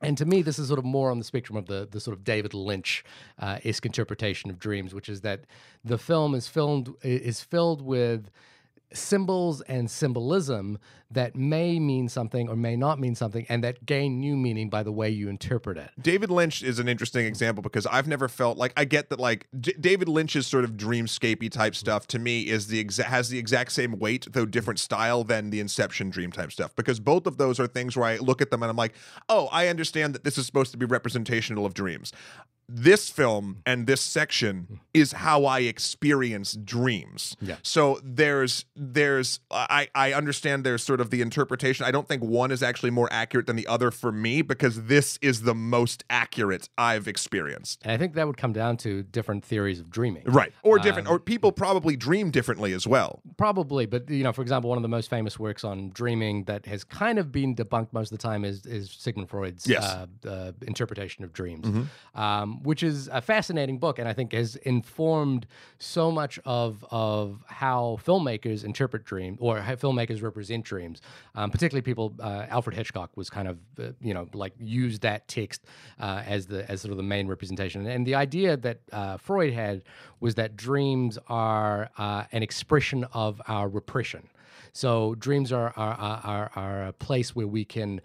And to me, this is sort of more on the spectrum of the sort of David Lynch-esque interpretation of dreams, which is that the film is filled with symbols and symbolism that may mean something or may not mean something, and that gain new meaning by the way you interpret it. David Lynch is an interesting example, because I've never felt like, I get that like David Lynch's sort of dreamscapey type stuff to me is has the exact same weight, though different style, than the Inception dream type stuff, because both of those are things where I look at them and I'm like, oh, I understand that this is supposed to be representational of dreams. This film and this section is how I experience dreams. Yeah. So I understand there's sort of the interpretation. I don't think one is actually more accurate than the other for me, because this is the most accurate I've experienced. And I think that would come down to different theories of dreaming. Right. Or different, or people probably dream differently as well. Probably, but you know, for example, one of the most famous works on dreaming that has kind of been debunked most of the time is Sigmund Freud's interpretation of dreams. Which is a fascinating book, and I think has informed so much of how filmmakers interpret dreams, or how filmmakers represent dreams. Particularly people, Alfred Hitchcock was kind of, you know, like used that text as sort of the main representation. And the idea that Freud had was that dreams are an expression of our repression. So dreams are a place where we can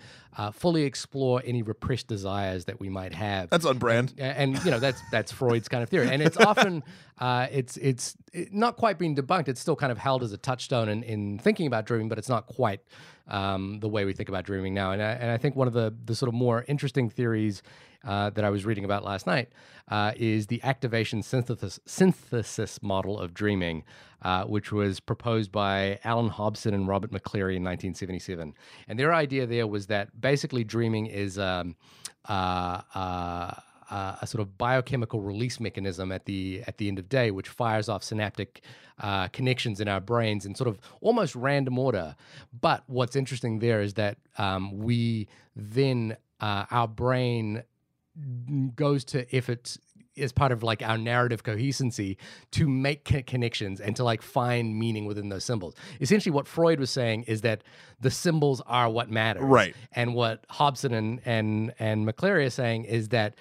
fully explore any repressed desires that we might have. That's on brand, and you know that's Freud's kind of theory, and it's often it's not quite being debunked. It's still kind of held as a touchstone in thinking about dreaming, but it's not quite the way we think about dreaming now. And I think one of the sort of more interesting theories that I was reading about last night is the activation synthesis model of dreaming, which was proposed by Alan Hobson and Robert McCleary in 1977. And their idea there was that basically dreaming is a sort of biochemical release mechanism at the end of day, which fires off synaptic connections in our brains in sort of almost random order. But what's interesting there is that we then our brain goes to efforts as part of like our narrative cohesency to make connections and to like find meaning within those symbols. Essentially what Freud was saying is that the symbols are what matter. Right. And what Hobson and McCleary are saying is that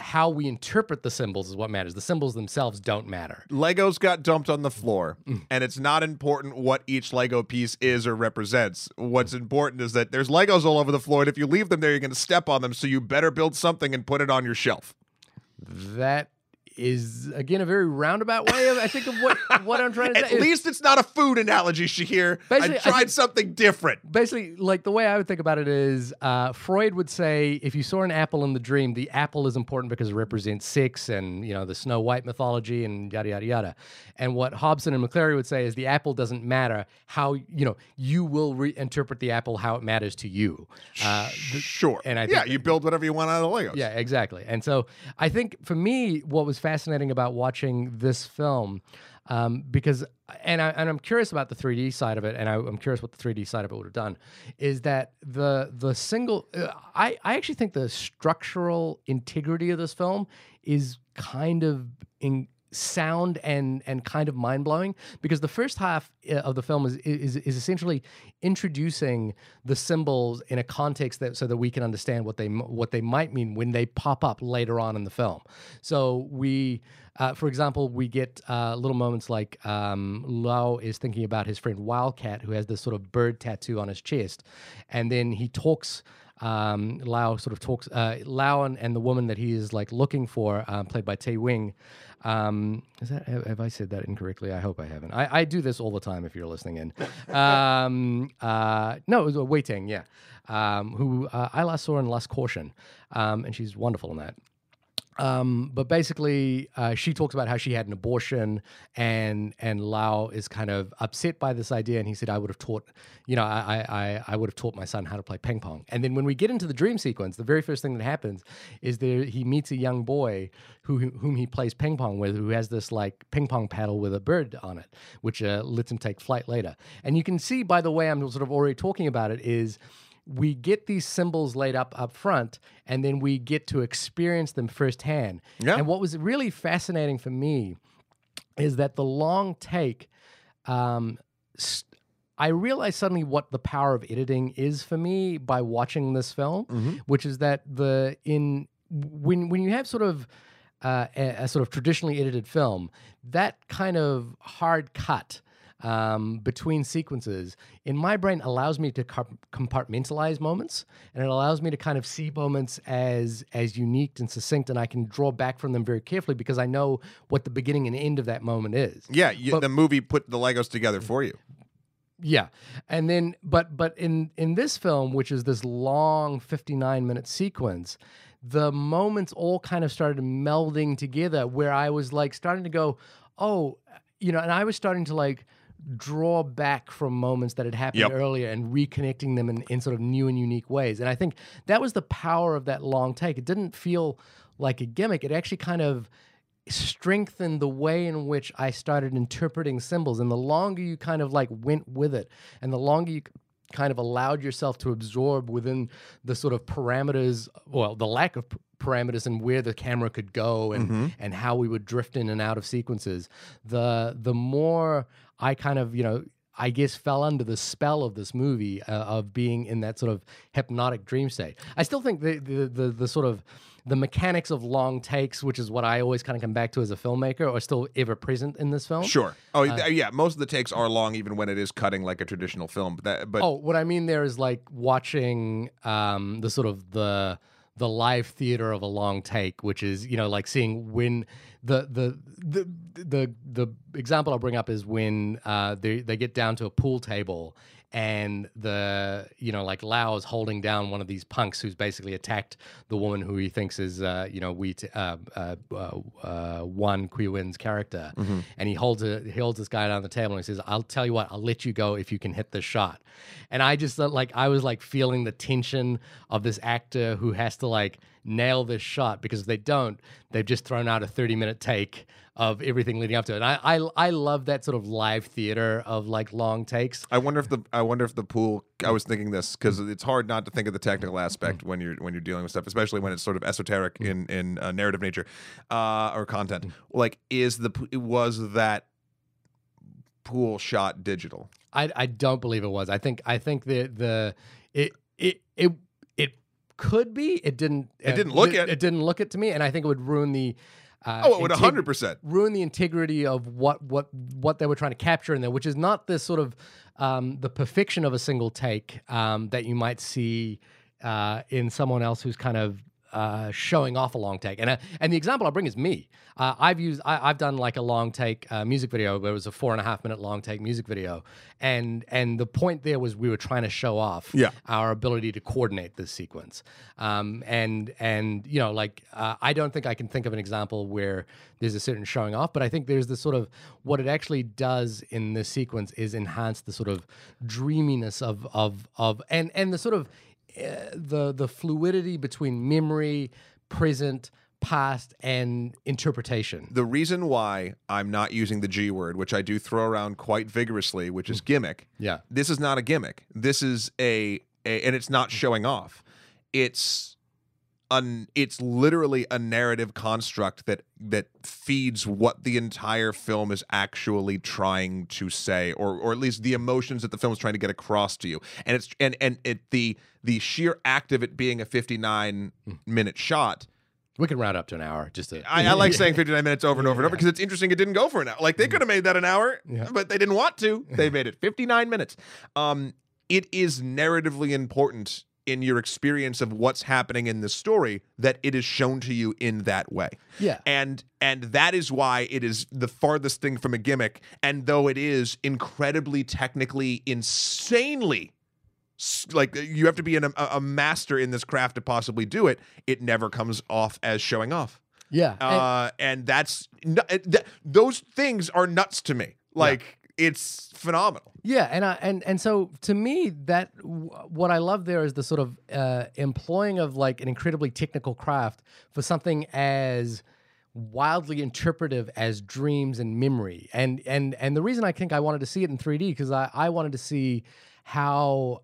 how we interpret the symbols is what matters. The symbols themselves don't matter. Legos got dumped on the floor, and it's not important what each Lego piece is or represents. What's important is that there's Legos all over the floor, and if you leave them there, you're going to step on them, so you better build something and put it on your shelf. That is, again, a very roundabout way of, I think, of what I'm trying to say. At least it's not a food analogy, Shahir. Basically, I tried something different. Basically, like, the way I would think about it is, Freud would say, if you saw an apple in the dream, the apple is important because it represents sex and, you know, the Snow White mythology and yada, yada, yada. And what Hobson and McCleary would say is the apple doesn't matter. How, you know, you will reinterpret the apple how it matters to you. Sure. And I think, yeah, you build whatever you want out of the Legos. Yeah, exactly. And so I think, for me, what was fascinating about watching this film because I'm curious about the 3D side of it, and I'm curious what the 3D side of it would have done. Is that the single? I actually think the structural integrity of this film is kind of sound and kind of mind-blowing, because the first half of the film is essentially introducing the symbols in a context that so that we can understand what they might mean when they pop up later on in the film. So we for example, we get little moments like Lau is thinking about his friend Wildcat, who has this sort of bird tattoo on his chest, and then he talks Lau and the woman that he is like looking for, played by Tae Wing. Have I said that incorrectly? I hope I haven't. I do this all the time if you're listening in. No, it was Wei Tang, yeah. Who I last saw in Last Caution. And she's wonderful in that. But basically, she talks about how she had an abortion, and Lau is kind of upset by this idea. And he said, I would have taught my son how to play ping pong. And then when we get into the dream sequence, the very first thing that happens is that he meets a young boy whom he plays ping pong with, who has this like ping pong paddle with a bird on it, which lets him take flight later. And you can see, by the way, I'm sort of already talking about it, is we get these symbols laid up front, and then we get to experience them firsthand. Yep. And what was really fascinating for me is that the long take, I realized suddenly what the power of editing is for me by watching this film, mm-hmm. which is that when you have sort of a sort of traditionally edited film, that kind of hard cut between sequences, in my brain, allows me to compartmentalize moments, and it allows me to kind of see moments as unique and succinct, and I can draw back from them very carefully because I know what the beginning and end of that moment is. Yeah, the movie put the Legos together for you. Yeah, and then, but in this film, which is this long 59-minute sequence, the moments all kind of started melding together, where I was like starting to go, oh, you know, and I was starting to like draw back from moments that had happened yep. earlier and reconnecting them in sort of new and unique ways. And I think that was the power of that long take. It didn't feel like a gimmick. It actually kind of strengthened the way in which I started interpreting symbols. And the longer you kind of like went with it, and the longer you kind of allowed yourself to absorb within the sort of parameters, well, the lack of parameters, and where the camera could go, and mm-hmm. and how we would drift in and out of sequences, the more I kind of, you know, I guess fell under the spell of this movie, of being in that sort of hypnotic dream state. I still think the sort of the mechanics of long takes, which is what I always kind of come back to as a filmmaker, are still ever present in this film. Sure. Oh, yeah. Most of the takes are long, even when it is cutting like a traditional film. But what I mean there is like watching the sort of the live theater of a long take, which is, you know, like seeing when the example I'll bring up is when they get down to a pool table, and the, you know, like Lau is holding down one of these punks who's basically attacked the woman who he thinks is, you know, Wan Kui-win's character, mm-hmm. and he holds this guy down the table, and he says, "I'll tell you what, I'll let you go if you can hit this shot." And I just like I was like feeling the tension of this actor who has to like nail this shot, because if they don't, they've just thrown out a 30-minute take of everything leading up to it. And I love that sort of live theater of like long takes. I wonder if the pool, I was thinking this, because it's hard not to think of the technical aspect when you're dealing with stuff, especially when it's sort of esoteric in narrative nature or content. Like, was that pool shot digital? I don't believe it was. I think it could be. It didn't look it to me, and I think it would ruin the it would 100% ruin the integrity of what they were trying to capture in there, which is not this sort of the perfection of a single take that you might see in someone else who's kind of showing off a long take. And the example I'll bring is me. I've done like a long take music video, where it was a 4.5-minute long take music video, and the point there was we were trying to show off our ability to coordinate this sequence. And you know, like I don't think I can think of an example where there's a certain showing off, but I think there's this sort of, what it actually does in this sequence is enhance the sort of dreaminess of the sort of the fluidity between memory, present, past and interpretation. The reason why I'm not using the G word, which I do throw around quite vigorously, which is gimmick. Yeah. This is not a gimmick. This is a and it's not showing off. It's literally a narrative construct that feeds what the entire film is actually trying to say, or at least the emotions that the film is trying to get across to you. And it's the sheer act of it being a 59-minute shot. We can round up to an hour. Just to... I like saying 59 minutes over and over and over because it's interesting. It didn't go for an hour. Like, they could have made that an hour, but they didn't want to. They made it 59 minutes. It is narratively important in your experience of what's happening in the story that it is shown to you in that way. Yeah. And that is why it is the farthest thing from a gimmick. And though it is incredibly technically, insanely, like, you have to be a master in this craft to possibly do it, it never comes off as showing off. Yeah. And that's, those things are nuts to me. Like, it's phenomenal. Yeah, and so to me, that what I love there is the sort of employing of like an incredibly technical craft for something as wildly interpretive as dreams and memory. And the reason I think I wanted to see it in 3D because I wanted to see how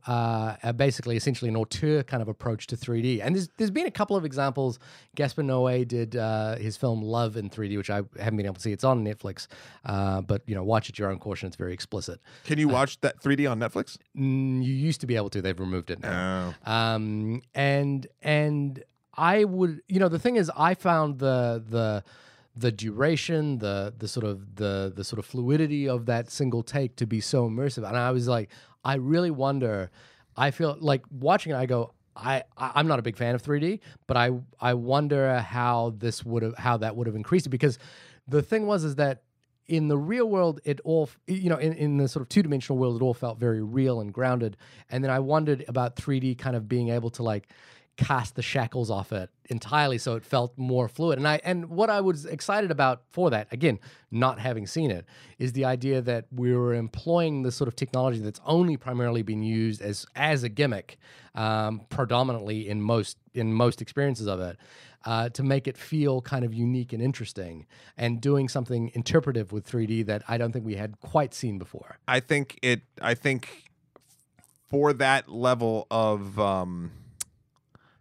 basically essentially an auteur kind of approach to 3D. And there's been a couple of examples. Gaspar Noé did his film Love in 3D, which I haven't been able to see. It's on Netflix, but you know, watch it your own caution. It's very explicit. Can you watch that 3D on Netflix? You used to be able to. They've removed it now. Oh. And I would, you know, the thing is, I found the duration, the sort of fluidity of that single take to be so immersive, and I was like, I really wonder. I feel like watching it, I go, I'm not a big fan of 3D, but I wonder how that would have increased it, because the thing was is that in the real world, it all, you know, in the sort of two-dimensional world, it all felt very real and grounded, and then I wondered about 3D kind of being able to like cast the shackles off it entirely, so it felt more fluid. And what I was excited about for that, again, not having seen it, is the idea that we were employing this sort of technology that's only primarily been used as a gimmick, predominantly in most experiences of it, to make it feel kind of unique and interesting, and doing something interpretive with 3D that I don't think we had quite seen before. I think for that level of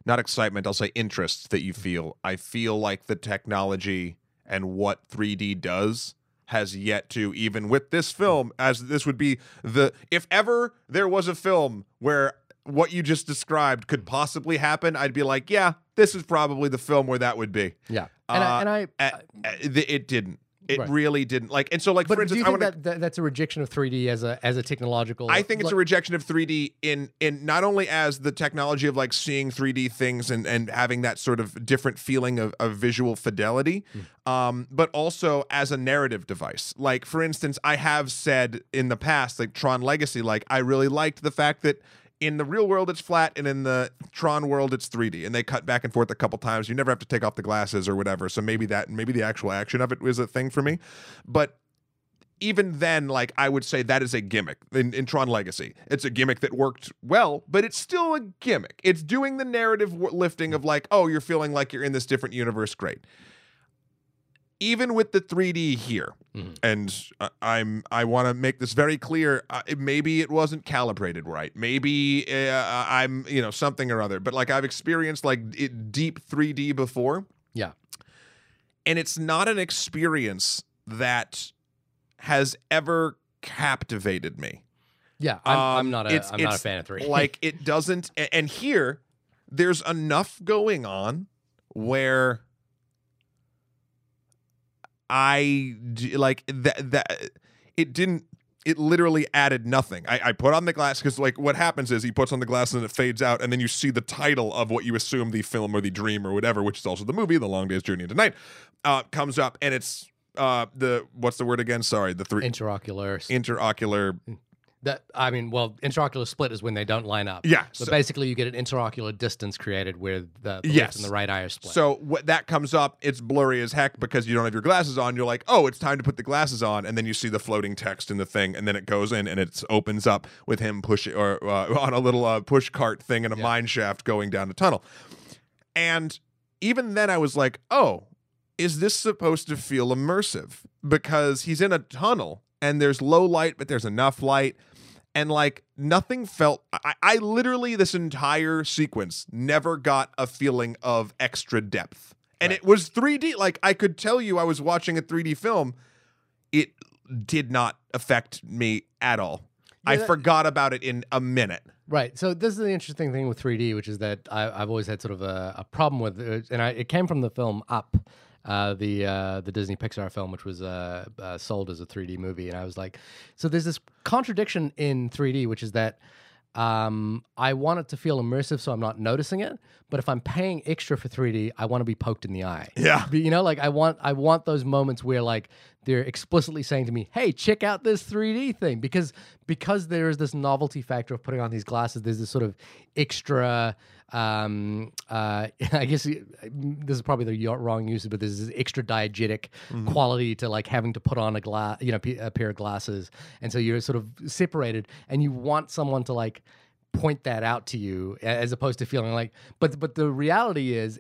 not excitement, I'll say interest that you feel, I feel like the technology and what 3D does has yet to, even with this film, as this would be the, if ever there was a film where what you just described could possibly happen, I'd be like, yeah, this is probably the film where that would be. Yeah. It didn't. It really didn't. Like, and so, like, but for instance, do you think that's a rejection of 3D as a technological? I think it's a rejection of 3D in not only as the technology of like seeing 3D things and having that sort of different feeling of visual fidelity, but also as a narrative device. Like, for instance, I have said in the past, like Tron Legacy, like I really liked the fact that in the real world, it's flat, and in the Tron world, it's 3D, and they cut back and forth a couple times. You never have to take off the glasses or whatever, so maybe the actual action of it was a thing for me. But even then, like, I would say that is a gimmick in Tron Legacy. It's a gimmick that worked well, but it's still a gimmick. It's doing the narrative lifting of like, oh, you're feeling like you're in this different universe, great. Even with the 3D here, and I want to make this very clear, maybe it wasn't calibrated right. Maybe I'm, you know, something or other. But like, I've experienced like deep 3D before. Yeah. And it's not an experience that has ever captivated me. Yeah, I'm not a fan of 3D. Like, it doesn't. And here, there's enough going on where I like that it didn't. It literally added nothing. I put on the glass because, like, what happens is he puts on the glass and it fades out, and then you see the title of what you assume the film or the dream or whatever, which is also the movie, The Long Day's Journey Into Night, comes up, and it's what's the word again? Sorry, the three interocular. That, I mean, well, interocular split is when they don't line up. Yeah. So basically you get an interocular distance created where the left and the right eye are split. So that comes up, it's blurry as heck because you don't have your glasses on. You're like, oh, it's time to put the glasses on. And then you see the floating text in the thing, and then it goes in and it opens up with him pushing, or on a little push cart thing, and a mine shaft going down a tunnel. And even then I was like, oh, is this supposed to feel immersive? Because he's in a tunnel and there's low light, but there's enough light. And like nothing felt, I literally this entire sequence never got a feeling of extra depth. And right. It was 3D. Like I could tell you I was watching a 3D film. It did not affect me at all. Yeah, I forgot about it in a minute. Right. So this is the interesting thing with 3D, which is that I've always had sort of a problem with it. And it came from the film Up, the Disney Pixar film, which was sold as a 3D movie. And I was like, so there's this contradiction in 3D, which is that I want it to feel immersive, so I'm not noticing it. But if I'm paying extra for 3D, I want to be poked in the eye. Yeah, you know, like I want those moments where like they're explicitly saying to me, "Hey, check out this 3D thing," because there is this novelty factor of putting on these glasses. There's this sort of extra. I guess this is probably the wrong usage, but there's this extra diegetic quality to like having to put on a glass, you know, a pair of glasses, and so you're sort of separated, and you want someone to like point that out to you, as opposed to feeling like. But the reality is,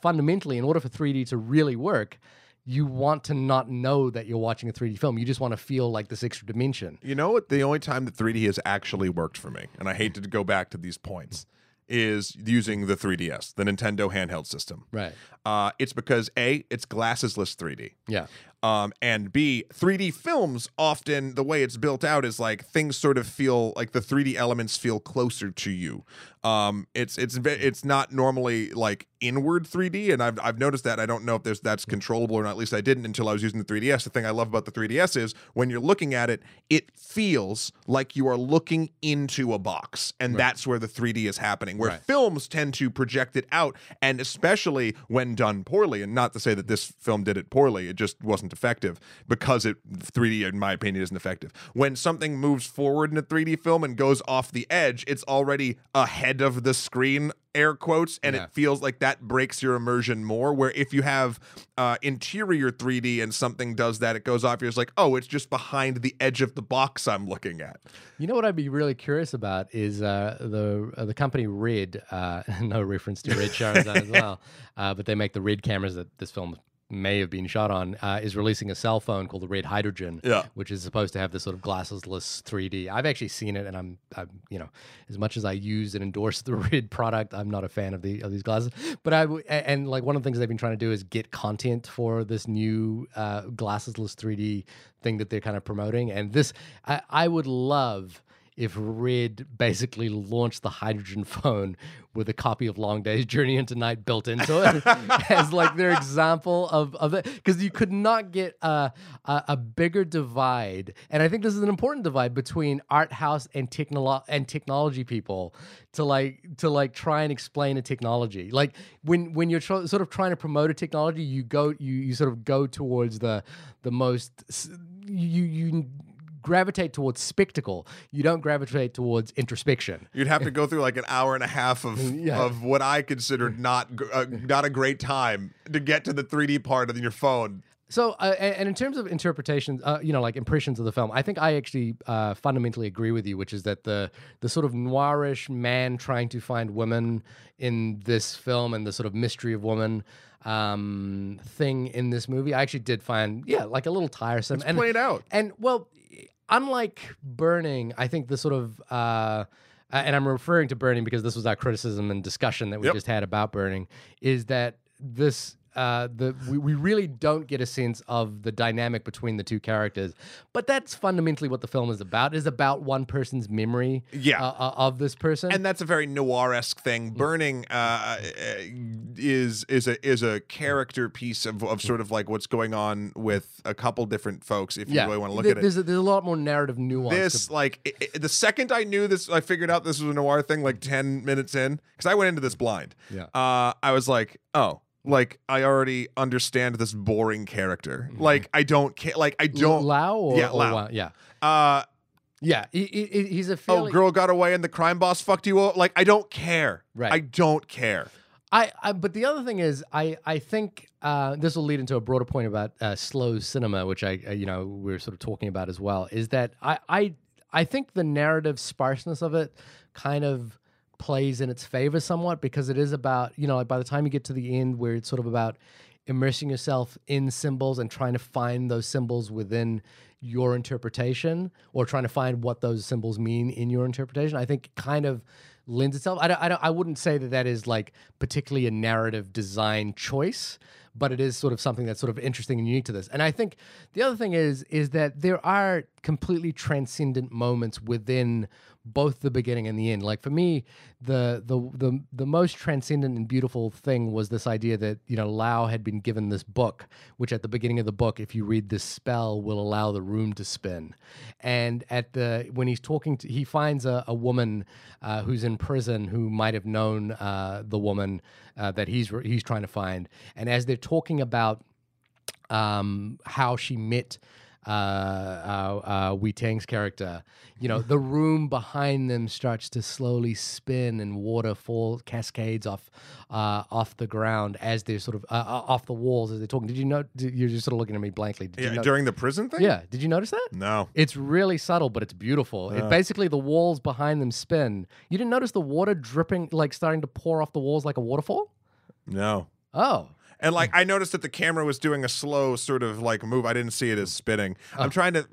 fundamentally, in order for 3D to really work, you want to not know that you're watching a 3D film. You just want to feel like this extra dimension. You know what? The only time that 3D has actually worked for me, and I hate to go back to these points. Is using the 3DS, the Nintendo handheld system. Right. It's because A, it's glassesless 3D. Yeah. And B, 3D films often, the way it's built out is like things sort of feel like the 3D elements feel closer to you. It's not normally like inward 3D, and I've noticed that. I don't know if that's controllable or not. At least I didn't until I was using the 3DS. The thing I love about the 3DS is when you're looking at it, it feels like you are looking into a box, and right. That's where the 3D is happening. Where right. Films tend to project it out, and especially when done poorly. And not to say that this film did it poorly; it just wasn't effective because 3D, in my opinion, isn't effective. When something moves forward in a 3D film and goes off the edge, it's already ahead of the screen, air quotes, and yeah. It feels like that breaks your immersion more, where if you have interior 3D and something does that, it goes off, you're just like, oh, it's just behind the edge of the box I'm looking at. You know what I'd be really curious about is the company Red, no reference to Red Charizard as well, but they make the Red cameras that this film may have been shot on, is releasing a cell phone called the Red Hydrogen, yeah. Which is supposed to have this sort of glassesless 3D. I've actually seen it, and I'm you know, as much as I use and endorse the Red product, I'm not a fan of these glasses. But and like one of the things they've been trying to do is get content for this new glassesless 3D thing that they're kind of promoting. And this, I would love if Red basically launched the Hydrogen phone with a copy of Long Day's Journey Into Night built into it as like their example of it. Because you could not get a bigger divide. And I think this is an important divide between art house and technology people to try and explain a technology. Like when you're sort of trying to promote a technology, you sort of go towards the most you gravitate towards spectacle. You don't gravitate towards introspection. You'd have to go through like an hour and a half of yeah. of what I considered not a great time to get to the 3D part of your phone. So, and in terms of interpretations, you know, like impressions of the film, I think I actually fundamentally agree with you, which is that the sort of noirish man trying to find women in this film and the sort of mystery of woman thing in this movie, I actually did find, yeah, like a little tiresome. It's played out. And, well, unlike Burning, I think the sort of... and I'm referring to Burning because this was our criticism and discussion that we yep. just had about Burning, is that this... we really don't get a sense of the dynamic between the two characters, but that's fundamentally what the film is about. It's about one person's memory yeah. Of this person, and that's a very noir-esque thing. Burning is a character piece of sort of like what's going on with a couple different folks. If you yeah. really want to look at it, there's a lot more narrative nuance. This like the second I knew this, I figured out this was a noir thing like 10 minutes in, because I went into this blind. Yeah, I was like, oh. Like, I already understand this boring character. Mm-hmm. Like, I don't care. Like, I don't... Lau? Or, yeah, Lau. Yeah. Yeah. He's a... Oh, girl got away and the crime boss fucked you all. Like, I don't care. Right. I don't care. But the other thing is, I think this will lead into a broader point about slow cinema, which I, you know, we were sort of talking about as well, is that I think the narrative sparseness of it kind of plays in its favor somewhat, because it is about, you know, like by the time you get to the end where it's sort of about immersing yourself in symbols and trying to find those symbols within your interpretation, or trying to find what those symbols mean in your interpretation, I think kind of lends itself. I wouldn't say that that is like particularly a narrative design choice, but it is sort of something that's sort of interesting and unique to this. And I think the other thing is that there are completely transcendent moments within both the beginning and the end. Like for me, the most transcendent and beautiful thing was this idea that, you know, Lao had been given this book, which at the beginning of the book, if you read this spell, will allow the room to spin. And at the when he's talking to, he finds a woman who's in prison who might have known the woman that he's trying to find. And as they're talking about how she met Wei Tang's character, you know, the room behind them starts to slowly spin and water falls, cascades off the ground as they're sort of off the walls as they're talking. Did you know? You're just sort of looking at me blankly. Did you know, during the prison thing? Yeah. Did you notice that? No. It's really subtle, but it's beautiful. It basically, the walls behind them spin. You didn't notice the water dripping, like starting to pour off the walls like a waterfall? No. Oh. And like I noticed that the camera was doing a slow sort of like move. I didn't see it as spitting. I'm trying to.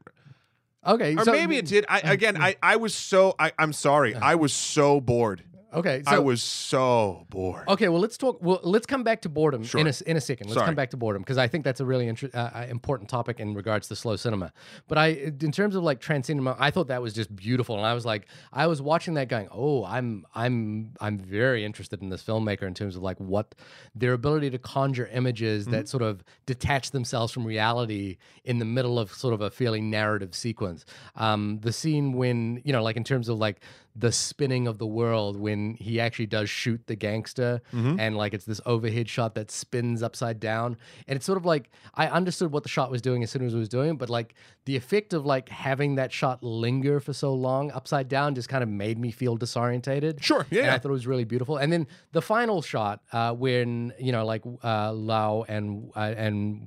Okay, or so, maybe it did. I was so bored. Okay, so, I was so bored. Okay, well let's talk. Well, let's come back to boredom in a second. Let's come back to boredom, because I think that's a really important topic in regards to slow cinema. But in terms of like transcendent, I thought that was just beautiful, and I was like, I was watching that going, oh, I'm very interested in this filmmaker in terms of like what their ability to conjure images that sort of detach themselves from reality in the middle of sort of a fairly narrative sequence. The scene when, you know, like in terms of like the spinning of the world, when he actually does shoot the gangster and like it's this overhead shot that spins upside down, and it's sort of like I understood what the shot was doing as soon as it was doing, but like the effect of like having that shot linger for so long upside down just kind of made me feel disorientated. Sure, yeah. And I thought it was really beautiful. And then the final shot when, you know, like Lao and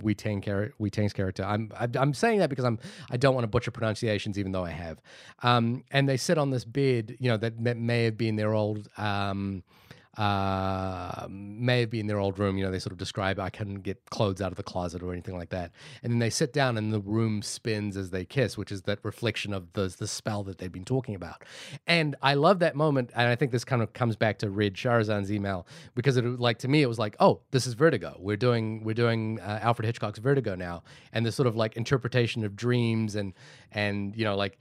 Wei Tang's character, I'm saying that because I don't want to butcher pronunciations, even though I have, and they sit on this bed, you know, that may have been their old room. You know, they sort of describe, I couldn't get clothes out of the closet or anything like that. And then they sit down and the room spins as they kiss, which is that reflection of the spell that they've been talking about. And I love that moment. And I think this kind of comes back to Red Charizard's email, because it, like, to me, it was like, oh, this is Vertigo. We're doing Alfred Hitchcock's Vertigo now. And this sort of like interpretation of dreams and you know, like,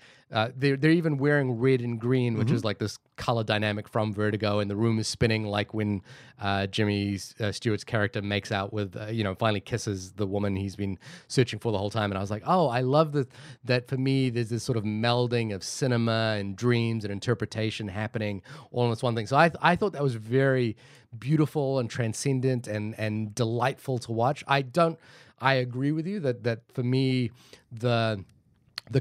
they're even wearing red and green, which is like this color dynamic from Vertigo, and the room is spinning like when Jimmy Stewart's character makes out with, you know, finally kisses the woman he's been searching for the whole time. And I was like, oh, I love that for me, there's this sort of melding of cinema and dreams and interpretation happening all in this one thing. So I thought that was very beautiful and transcendent and delightful to watch. I agree with you that for me, the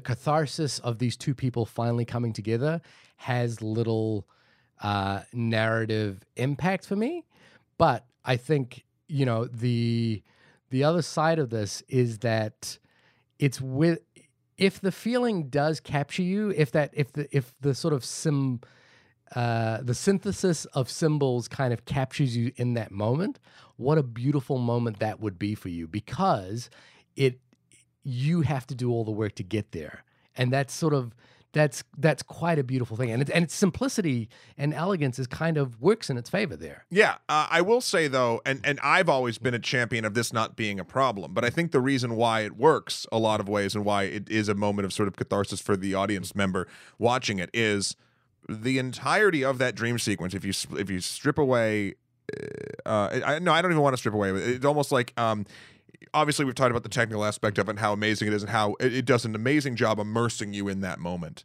catharsis of these two people finally coming together has little narrative impact for me. But I think, you know, the other side of this is that if the feeling does capture you, if the sort of the synthesis of symbols kind of captures you in that moment, what a beautiful moment that would be for you, because you have to do all the work to get there. And that's quite a beautiful thing. And its simplicity and elegance is kind of works in its favor there. Yeah, I will say though, and I've always been a champion of this not being a problem, but I think the reason why it works a lot of ways and why it is a moment of sort of catharsis for the audience member watching it is the entirety of that dream sequence. If you strip away, no, I don't even want to strip away. It's almost like, obviously, we've talked about the technical aspect of it and how amazing it is and how it does an amazing job immersing you in that moment,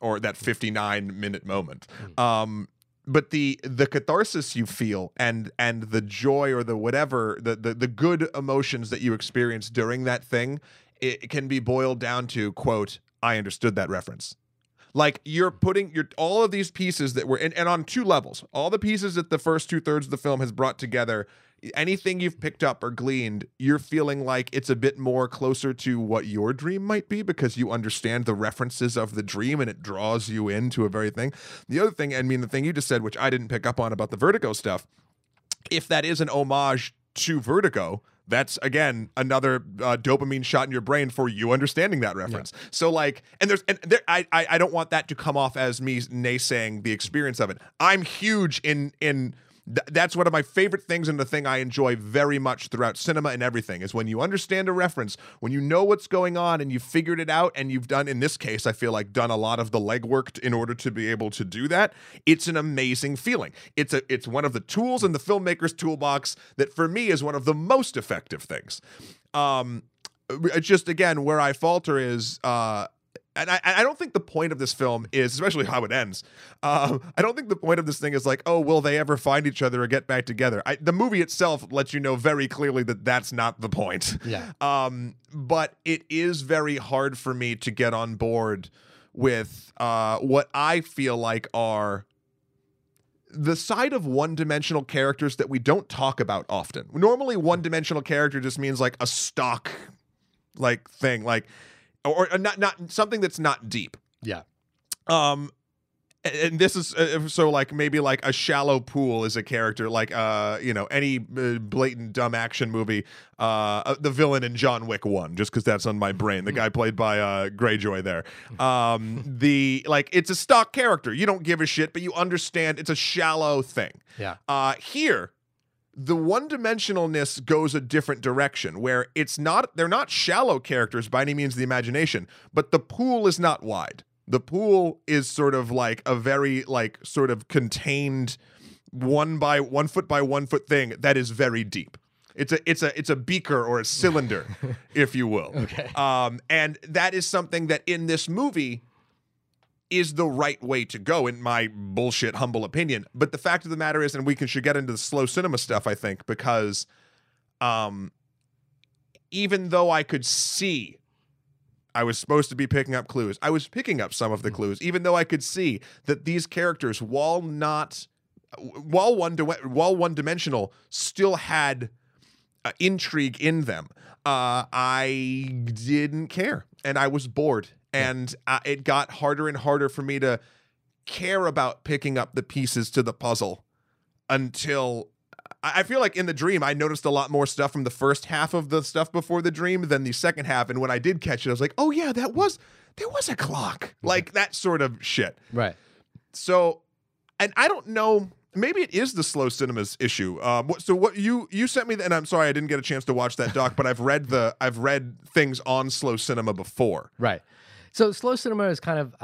or that 59-minute moment. But the catharsis you feel and the joy or the whatever, the good emotions that you experience during that thing, it can be boiled down to, quote, I understood that reference. Like, you're putting all of these pieces that were, and on two levels, all the pieces that the first two-thirds of the film has brought together anything you've picked up or gleaned, you're feeling like it's a bit more closer to what your dream might be because you understand the references of the dream and it draws you into a very thing. The other thing, I mean, the thing you just said, which I didn't pick up on about the Vertigo stuff, if that is an homage to Vertigo, that's, again, another dopamine shot in your brain for you understanding that reference. Yeah. So, like, I don't want that to come off as me naysaying the experience of it. I'm huge that's one of my favorite things, and the thing I enjoy very much throughout cinema and everything is when you understand a reference, when you know what's going on and you figured it out and you've done, in this case, I feel like done a lot of the legwork in order to be able to do that. It's an amazing feeling. It's one of the tools in the filmmaker's toolbox that for me is one of the most effective things. Just again, where I falter is, and I don't think the point of this film is, especially how it ends, I don't think the point of this thing is like, oh, will they ever find each other or get back together? The movie itself lets you know very clearly that that's not the point. Yeah. But it is very hard for me to get on board with what I feel like are the side of one-dimensional characters that we don't talk about often. Normally, one-dimensional character just means like a stock like thing, like... Or not something that's not deep. Yeah. And this is so like maybe like a shallow pool is a character like any blatant dumb action movie. The villain in John Wick 1, just because that's on my brain. The guy played by Greyjoy there. It's a stock character. You don't give a shit, but you understand it's a shallow thing. Yeah. Here, the one-dimensionalness goes a different direction where they're not shallow characters by any means of the imagination, but the pool is not wide. The pool is sort of like a very like sort of contained 1 by 1 foot by 1 foot thing that is very deep. It's a beaker or a cylinder, if you will. Okay. And that is something that in this movie is the right way to go, in my bullshit, humble opinion. But the fact of the matter is, and should get into the slow cinema stuff, I think, because even though I could see I was supposed to be picking up clues, I was picking up some of the clues, even though I could see that these characters, while one-dimensional, still had intrigue in them. I didn't care, and I was bored. And it got harder and harder for me to care about picking up the pieces to the puzzle until I feel like in the dream, I noticed a lot more stuff from the first half of the stuff before the dream than the second half. And when I did catch it, I was like, oh yeah, there was a clock, like that sort of shit. Right. So, and I don't know, maybe it is the slow cinema's issue. So what you sent me, and I'm sorry, I didn't get a chance to watch that doc, but I've read things on slow cinema before. Right. So slow cinema is kind of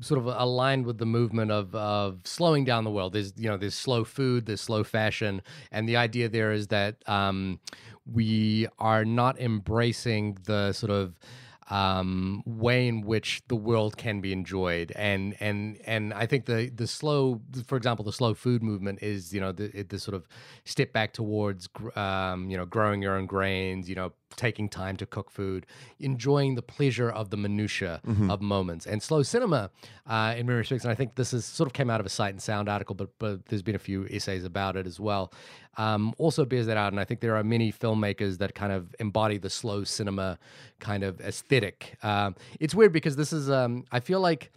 sort of aligned with the movement of slowing down the world. There's slow food, there's slow fashion, and the idea there is that we are not embracing the sort of way in which the world can be enjoyed, and I think the slow, for example, the slow food movement is the sort of step back towards growing your own grains, taking time to cook food, enjoying the pleasure of the minutiae of moments. And slow cinema, in many respects, and I think this is sort of came out of a Sight and Sound article, but there's been a few essays about it as well, also bears that out. And I think there are many filmmakers that kind of embody the slow cinema kind of aesthetic. It's weird because this is, I feel like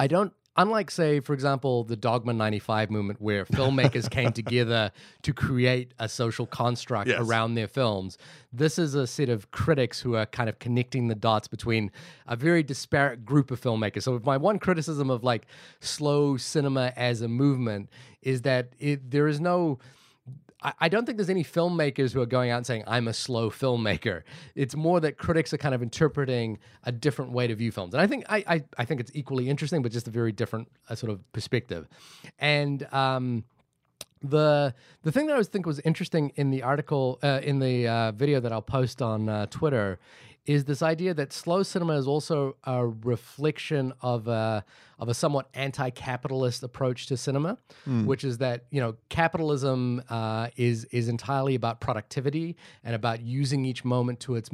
I don't, unlike, say, for example, the Dogma 95 movement, where filmmakers came together to create a social construct around their films, this is a set of critics who are kind of connecting the dots between a very disparate group of filmmakers. So my one criticism of like slow cinema as a movement is that there is no... I don't think there's any filmmakers who are going out and saying, I'm a slow filmmaker. It's more that critics are kind of interpreting a different way to view films. And I think I think it's equally interesting, but just a very different sort of perspective. And the thing that I think was interesting in the article, in the video that I'll post on Twitter, is this idea that slow cinema is also a reflection of a somewhat anti-capitalist approach to cinema, which is that capitalism is entirely about productivity and about using each moment to its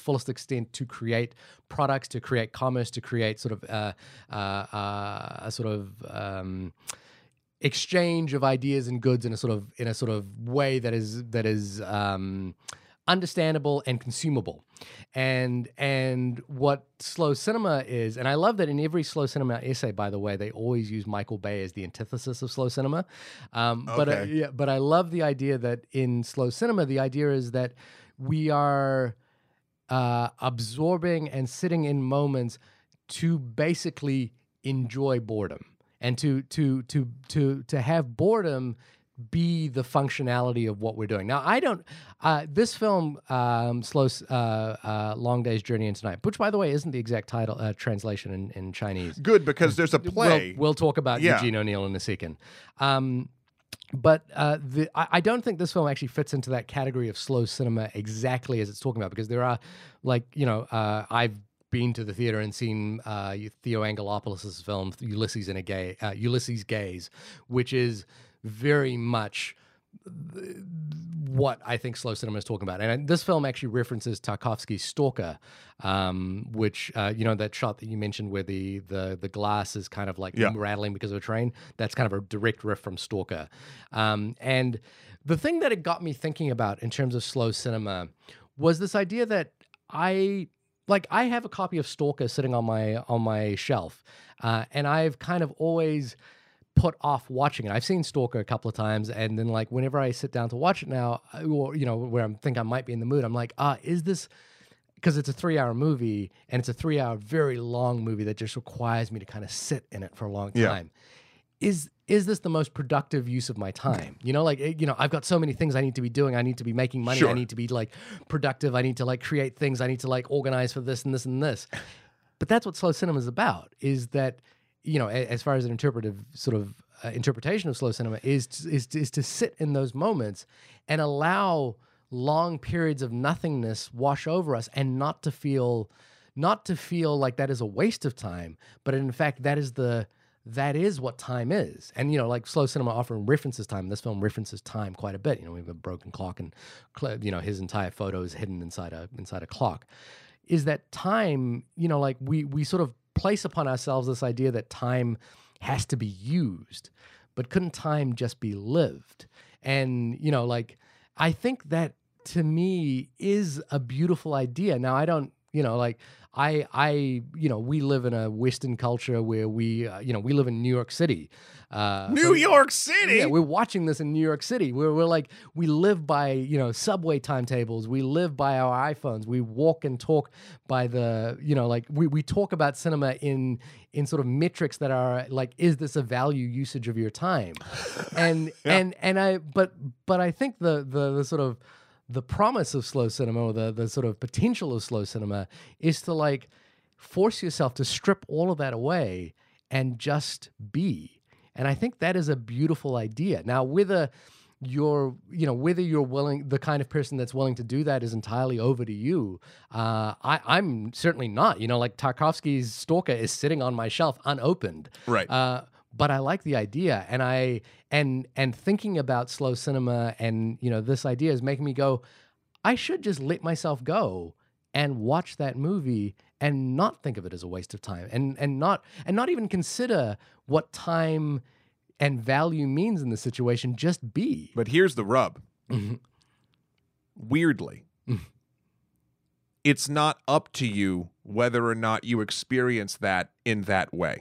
fullest extent to create products, to create commerce, to create sort of exchange of ideas and goods in a sort of way that is understandable and consumable. And what slow cinema is, and I love that in every slow cinema essay, by the way, they always use Michael Bay as the antithesis of slow cinema. Okay. But I love the idea that in slow cinema, the idea is that we are absorbing and sitting in moments to basically enjoy boredom and to have boredom be the functionality of what we're doing. Now, I don't. This film, Long Day's Journey Into Night, which, by the way, isn't the exact title translation in Chinese. Good, because there's a play. We'll talk about Eugene O'Neill in a second. But I don't think this film actually fits into that category of slow cinema exactly as it's talking about, because there are, like, you know, I've been to the theater and seen Theo Angelopoulos' film Ulysses in a Ulysses Gaze, which is very much what I think slow cinema is talking about. And this film actually references Tarkovsky's Stalker, which, you know, that shot that you mentioned where the glass is kind of like rattling because of a train, that's kind of a direct riff from Stalker. And the thing that it got me thinking about in terms of slow cinema was this idea that I have a copy of Stalker sitting on my shelf, and I've kind of always put off watching it. I've seen Stalker a couple of times, and then, like, whenever I sit down to watch it now, or, you know, where I think I might be in the mood, I'm like, is this, because it's a 3-hour movie, and it's a 3-hour very long movie that just requires me to kind of sit in it for a long time. Is this the most productive use of my time? You know, like, you know, I've got so many things I need to be doing. I need to be making money. I need to be, like, productive. I need to, like, create things. I need to, like, organize for this and this and this. But that's what slow cinema is about, is that, you know, as far as an interpretive sort of interpretation of slow cinema, is to sit in those moments and allow long periods of nothingness wash over us, and not to feel like that is a waste of time, but in fact that is what time is. And, you know, like, slow cinema often references time. This film references time quite a bit. You know, we have a broken clock, and, you know, his entire photo is hidden inside a clock. Is that time? You know, like, we sort of place upon ourselves this idea that time has to be used, but couldn't time just be lived? And, you know, like, I think that, to me, is a beautiful idea. Now, I don't, you know, like, you know, we live in a Western culture where we, you know, we live in New York City. New York City? Yeah, we're watching this in New York City. We're like, we live by, you know, subway timetables. We live by our iPhones. We walk and talk by the, you know, like, we talk about cinema in sort of metrics that are like, is this a value usage of your time? And, but I think the sort of, the promise of slow cinema, or the sort of potential of slow cinema, is to, like, force yourself to strip all of that away and just be. And I think that is a beautiful idea. Now, whether you're, you know, whether you're willing, the kind of person that's willing to do that, is entirely over to you. I'm certainly not. You know, like, Tarkovsky's Stalker is sitting on my shelf unopened. Right. But I like the idea, and I thinking about slow cinema, and, you know, this idea is making me go, I should just let myself go and watch that movie and not think of it as a waste of time, and not even consider what time and value means in the situation. Just be. But here's the rub. Mm-hmm. Weirdly, it's not up to you whether or not you experience that in that way.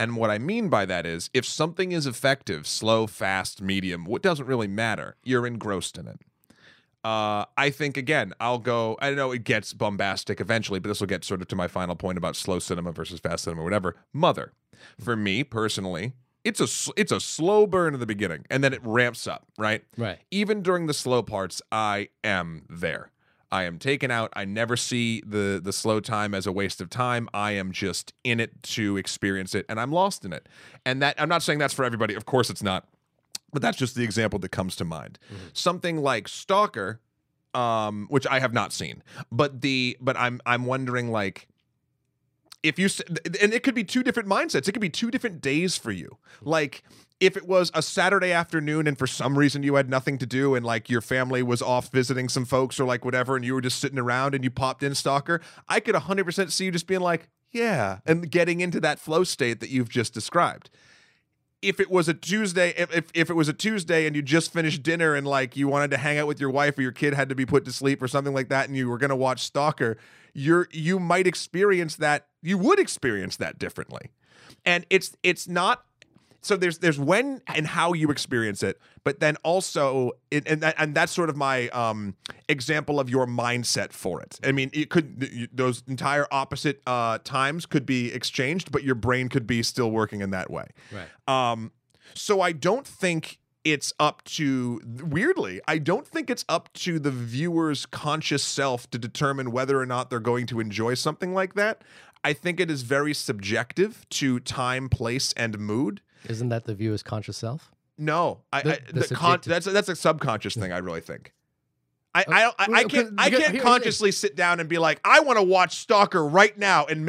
And what I mean by that is, if something is effective, slow, fast, medium, what doesn't really matter, you're engrossed in it. I think, again, I know it gets bombastic eventually, but this will get sort of to my final point about slow cinema versus fast cinema, whatever. Mother, for me personally, it's a slow burn in the beginning, and then it ramps up, right? Right. Even during the slow parts, I am there. I am taken out. I never see the slow time as a waste of time. I am just in it to experience it, and I'm lost in it. And that, I'm not saying that's for everybody. Of course it's not. But that's just the example that comes to mind. Mm-hmm. Something like Stalker, which I have not seen, but I'm wondering, like, if you, and it could be two different mindsets. It could be two different days for you. Like, if it was a Saturday afternoon and for some reason you had nothing to do, and, like, your family was off visiting some folks or, like, whatever, and you were just sitting around and you popped in Stalker, I could 100% see you just being like, yeah, and getting into that flow state that you've just described. if it was a Tuesday and you just finished dinner and like you wanted to hang out with your wife or your kid had to be put to sleep or something like that and you were going to watch Stalker, you would experience that differently. And it's not, so there's when and how you experience it, but then also that's sort of my example of your mindset for it. I mean, those entire opposite times could be exchanged, but your brain could be still working in that way. Right. So I don't think it's up to, weirdly, I don't think it's up to the viewer's conscious self to determine whether or not they're going to enjoy something like that. I think it is very subjective to time, place, and mood. Isn't that the viewer's conscious self? No, that's a subconscious thing. I really think. I can't consciously sit down and be like, I want to watch Stalker right now and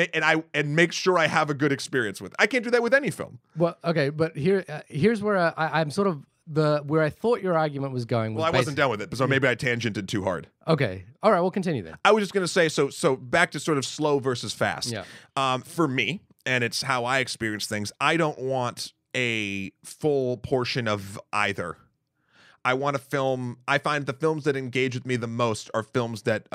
make sure I have a good experience with it. I can't do that with any film. Well, okay, but here's where I'm sort of where I thought your argument was going. Well, I wasn't done with it, so maybe I tangented too hard. Okay, all right, we'll continue then. I was just going to say, so back to sort of slow versus fast. Yeah. For me, and it's how I experience things, I don't want a full portion of either. I want a film. I find the films that engage with me the most are films that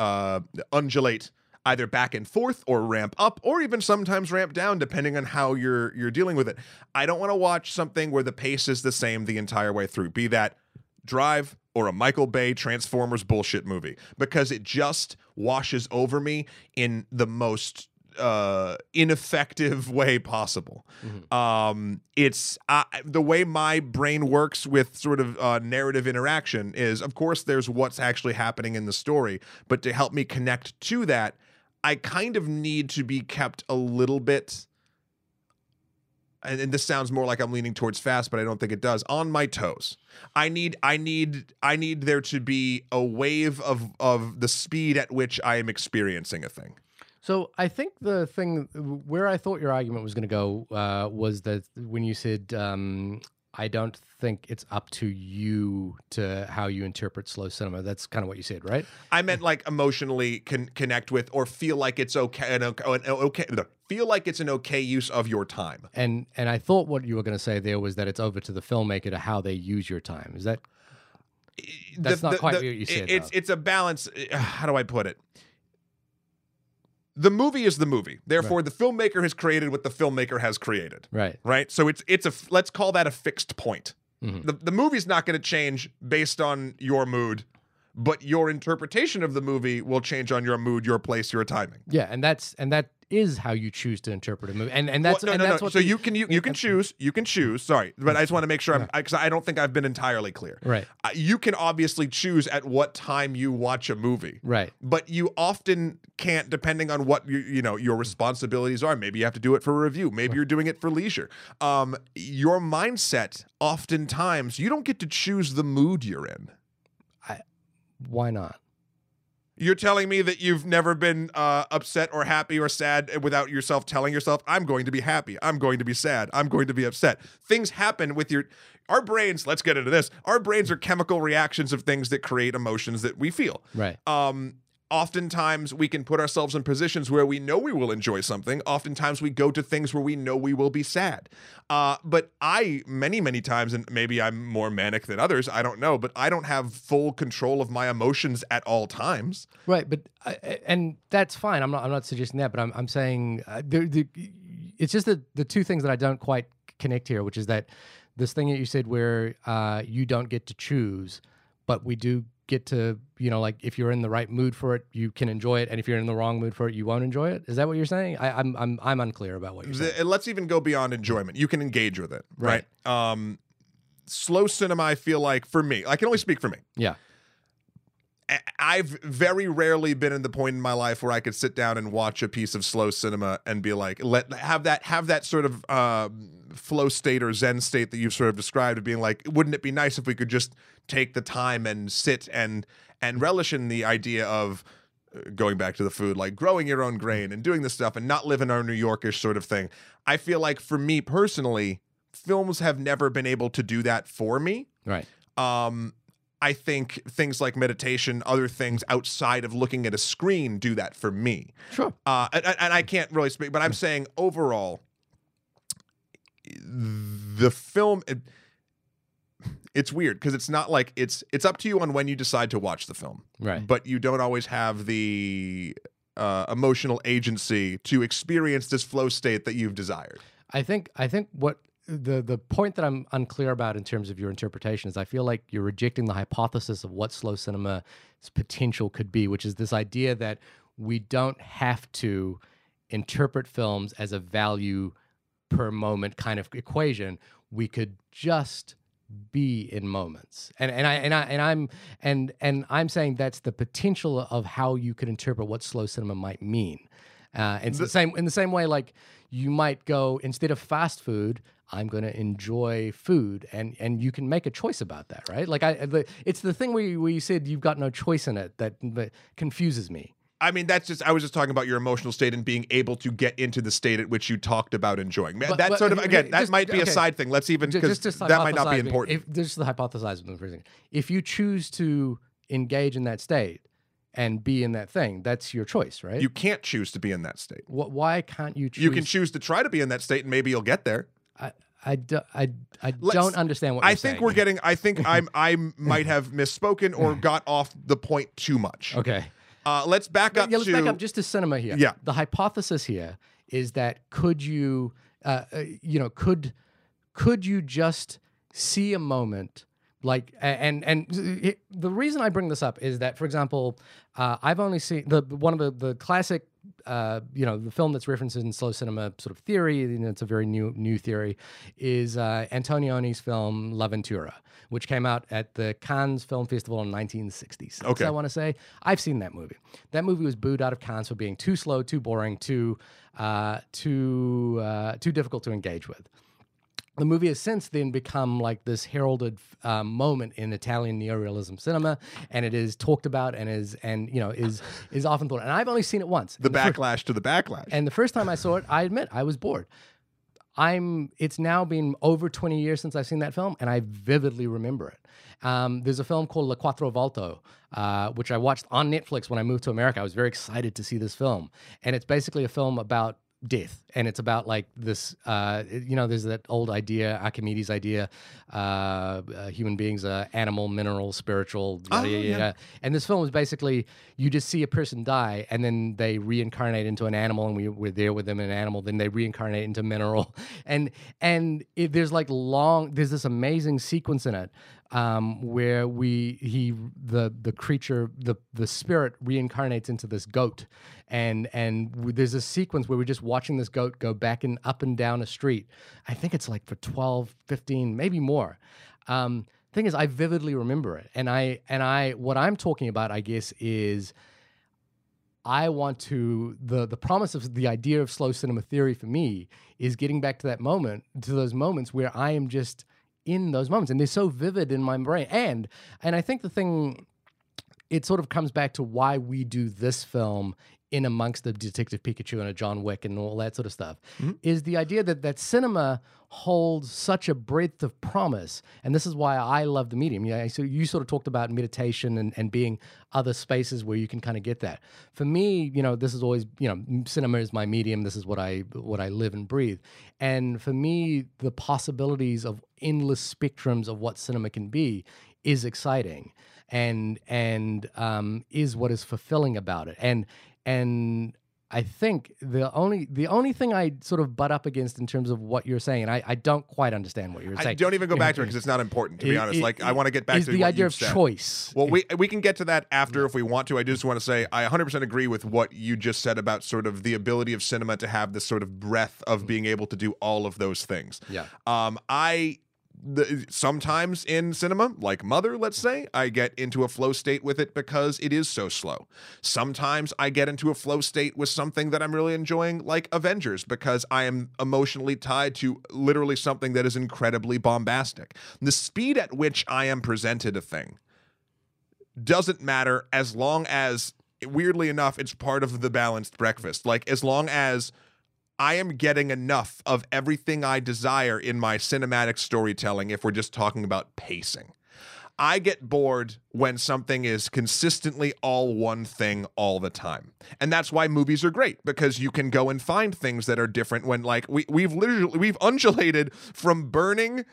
undulate either back and forth or ramp up or even sometimes ramp down depending on how you're dealing with it. I don't want to watch something where the pace is the same the entire way through, be that Drive or a Michael Bay Transformers bullshit movie, because it just washes over me in the most ineffective way possible. Mm-hmm. It's the way my brain works with sort of narrative interaction is, of course, there's what's actually happening in the story, but to help me connect to that, I kind of need to be kept a little bit, and this sounds more like I'm leaning towards fast, but I don't think it does, on my toes. I need there to be a wave of the speed at which I am experiencing a thing. So I think the thing where I thought your argument was going to go was that when you said, I don't think it's up to you to how you interpret slow cinema. That's kind of what you said, right? I meant like emotionally connect with or feel like it's okay, feel like it's an okay use of your time. And I thought what you were going to say there was that it's over to the filmmaker to how they use your time. Is that that's not quite what you said? It's a balance. How do I put it? The movie is the movie. Therefore, right. The filmmaker has created what the filmmaker has created. Right. Right? So it's let's call that a fixed point. Mm-hmm. The movie's not going to change based on your mood, but your interpretation of the movie will change on your mood, your place, your timing. Yeah, and that is how you choose to interpret a movie. You can choose. Sorry, but I just want to make sure because I don't think I've been entirely clear. Right. You can obviously choose at what time you watch a movie. Right. But you often can't, depending on what your responsibilities are. Maybe you have to do it for a review. Maybe you're doing it for leisure. Your mindset. Oftentimes, you don't get to choose the mood you're in. Why not? You're telling me that you've never been upset or happy or sad without yourself telling yourself, I'm going to be happy, I'm going to be sad, I'm going to be upset. Things happen with our brains, let's get into this. Our brains are chemical reactions of things that create emotions that we feel. Right. Oftentimes we can put ourselves in positions where we know we will enjoy something. Oftentimes we go to things where we know we will be sad. But I, many times, and maybe I'm more manic than others, I don't know, but I don't have full control of my emotions at all times. Right, but and that's fine. I'm not suggesting that, but I'm saying it's just the two things that I don't quite connect here, which is that this thing that you said where you don't get to choose, but we do get to, like if you're in the right mood for it, you can enjoy it. And if you're in the wrong mood for it, you won't enjoy it. Is that what you're saying? I'm unclear about what you're saying. And let's even go beyond enjoyment. You can engage with it, right? Slow cinema, I feel like, for me, I can only speak for me. Yeah. I've very rarely been in the point in my life where I could sit down and watch a piece of slow cinema and be like, have that sort of flow state or Zen state that you've sort of described of being like, wouldn't it be nice if we could just take the time and sit and relish in the idea of going back to the food, like growing your own grain and doing this stuff and not live in our New Yorkish sort of thing. I feel like for me personally, films have never been able to do that for me. Right. I think things like meditation, other things outside of looking at a screen do that for me. Sure. And I can't really speak, but I'm saying overall, the film, it's weird because it's not like it's up to you on when you decide to watch the film, right? But you don't always have the emotional agency to experience this flow state that you've desired. I think what the point that I'm unclear about in terms of your interpretation is I feel like you're rejecting the hypothesis of what slow cinema's potential could be, which is this idea that we don't have to interpret films as a value per moment kind of equation. We could just be in moments, and I'm saying that's the potential of how you could interpret what slow cinema might mean. It's the same way, like you might go, instead of fast food, I'm going to enjoy food, and you can make a choice about that, right? Like it's the thing where you said you've got no choice in it that confuses me. I mean, that's just, I was just talking about your emotional state and being able to get into the state at which you talked about enjoying. But, that sort of, again, that might be a side thing. Let's even, because that might not be important. Just the hypothesizing thing. If you choose to engage in that state and be in that thing, that's your choice, right? You can't choose to be in that state. Why can't you choose? You can choose to try to be in that state and maybe you'll get there. I don't understand what you're saying. I might have misspoken or got off the point too much. Okay. Let's back up. Let's back up just to cinema here. Yeah. The hypothesis here is that could you just see a moment like, and the reason I bring this up is that, for example, I've only seen one of the classic, the film that's referenced in slow cinema sort of theory, and it's a very new theory, is Antonioni's film La Ventura, which came out at the Cannes Film Festival in 1966, okay. I want to say. I've seen that movie. That movie was booed out of Cannes for being too slow, too boring, too difficult to engage with. The movie has since then become like this heralded moment in Italian neorealism cinema, and it is talked about and is often thought. And I've only seen it once. The backlash to the backlash. And the first time I saw it, I admit I was bored. It's now been over 20 years since I've seen that film, and I vividly remember it. There's a film called Le Quattro Volto, which I watched on Netflix when I moved to America. I was very excited to see this film, and it's basically a film about death, and it's about like this there's that old idea, Archimedes' idea, human beings are animal, mineral, spiritual, yada, yada. And this film is basically you just see a person die and then they reincarnate into an animal, and we're there with them in an animal, then they reincarnate into mineral, and there's this amazing sequence in it where the creature, the spirit reincarnates into this goat, and there's a sequence where we're just watching this goat go back and up and down a street. I think it's like for 12, 15, maybe more. Thing is, I vividly remember it, and what I'm talking about, I guess, is I want to, the promise of the idea of slow cinema theory for me is getting back to that moment, to those moments where I am just in those moments, and they're so vivid in my brain. And I think the thing, it sort of comes back to why we do this film in amongst the Detective Pikachu and a John Wick and all that sort of stuff, mm-hmm. is the idea that cinema holds such a breadth of promise. And this is why I love the medium. Yeah, so you sort of talked about meditation and being other spaces where you can kind of get that. For me, this is always, cinema is my medium. This is what I live and breathe. And for me, the possibilities of endless spectrums of what cinema can be is exciting and is what is fulfilling about it. And I think the only thing I sort of butt up against in terms of what you're saying, and I don't quite understand what you're saying. I don't even go back to it because it's not important, to be honest. I want to get back to the idea of choice. Well, we can get to that after if we want to. I just want to say I 100% agree with what you just said about sort of the ability of cinema to have this sort of breadth of being able to do all of those things. Yeah. Sometimes in cinema, like Mother, let's say, I get into a flow state with it because it is so slow. Sometimes I get into a flow state with something that I'm really enjoying, like Avengers, because I am emotionally tied to literally something that is incredibly bombastic. The speed at which I am presented a thing doesn't matter as long as, weirdly enough, it's part of the balanced breakfast. Like, as long as I am getting enough of everything I desire in my cinematic storytelling, if we're just talking about pacing. I get bored when something is consistently all one thing all the time. And that's why movies are great, because you can go and find things that are different when, like, we've undulated from Burning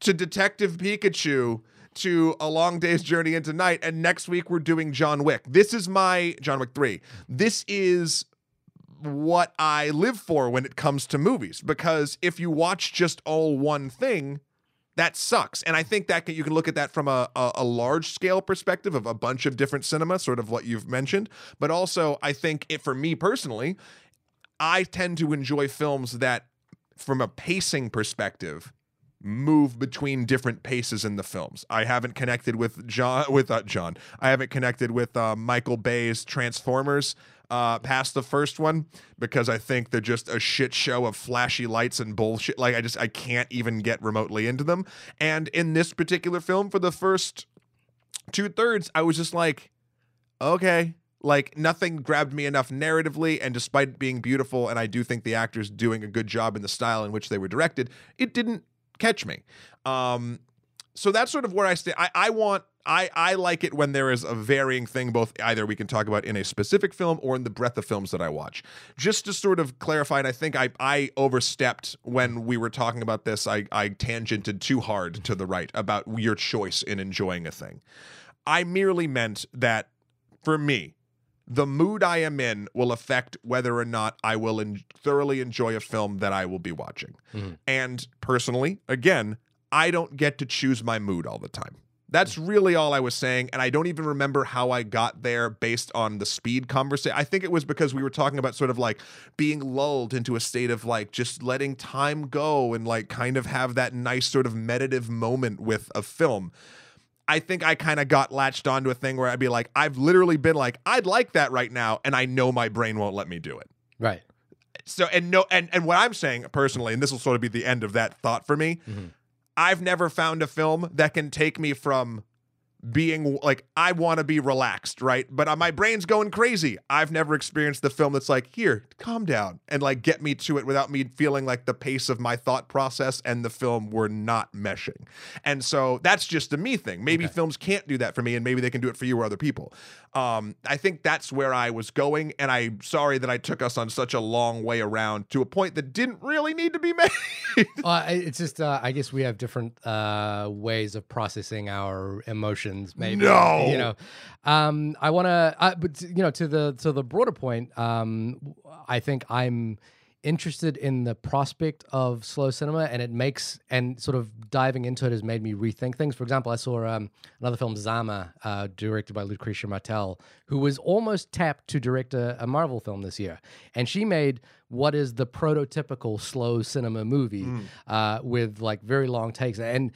to Detective Pikachu to A Long Day's Journey Into Night, and next week we're doing John Wick. This is my John Wick 3. This is what I live for when it comes to movies, because if you watch just all one thing, that sucks. And I think that you can look at that from a large scale perspective of a bunch of different cinema, sort of what you've mentioned. But also, I think it, for me personally, I tend to enjoy films that, from a pacing perspective, move between different paces in the films. I haven't connected with I haven't connected with Michael Bay's Transformers past the first one, because I think they're just a shit show of flashy lights and bullshit. Like, I can't even get remotely into them. And in this particular film, for the first 2/3, I was just like, okay. Like, nothing grabbed me enough narratively, and despite it being beautiful, and I do think the actors doing a good job in the style in which they were directed, it didn't catch me. So that's sort of where I stay. I like it when there is a varying thing, both either we can talk about in a specific film or in the breadth of films that I watch. Just to sort of clarify, and I think I overstepped when we were talking about this. I tangented too hard to the right about your choice in enjoying a thing. I merely meant that, for me, the mood I am in will affect whether or not I will thoroughly enjoy a film that I will be watching. Mm-hmm. And personally, again, I don't get to choose my mood all the time. That's really all I was saying, and I don't even remember how I got there based on the speed conversation. I think it was because we were talking about sort of like being lulled into a state of like just letting time go and like kind of have that nice sort of meditative moment with a film. I think I kind of got latched onto a thing where I'd be like, I've literally been like, I'd like that right now, and I know my brain won't let me do it. Right. So, and what I'm saying personally, and this will sort of be the end of that thought for me, mm-hmm. I've never found a film that can take me from being like, I want to be relaxed, right? But my brain's going crazy. I've never experienced the film that's like, here, calm down, and like get me to it without me feeling like the pace of my thought process and the film were not meshing. And so that's just a me thing. Maybe films can't do that for me, and maybe they can do it for you or other people. I think that's where I was going, and I'm sorry that I took us on such a long way around to a point that didn't really need to be made. It's just, I guess we have different ways of processing our emotions. Maybe, no, you know, I want to, but you know, to the broader point, I think I'm interested in the prospect of slow cinema, and it makes, and sort of diving into it has made me rethink things. For example, I saw another film, Zama, directed by Lucretia Martel, who was almost tapped to direct a Marvel film this year, and she made what is the prototypical slow cinema movie with like very long takes, and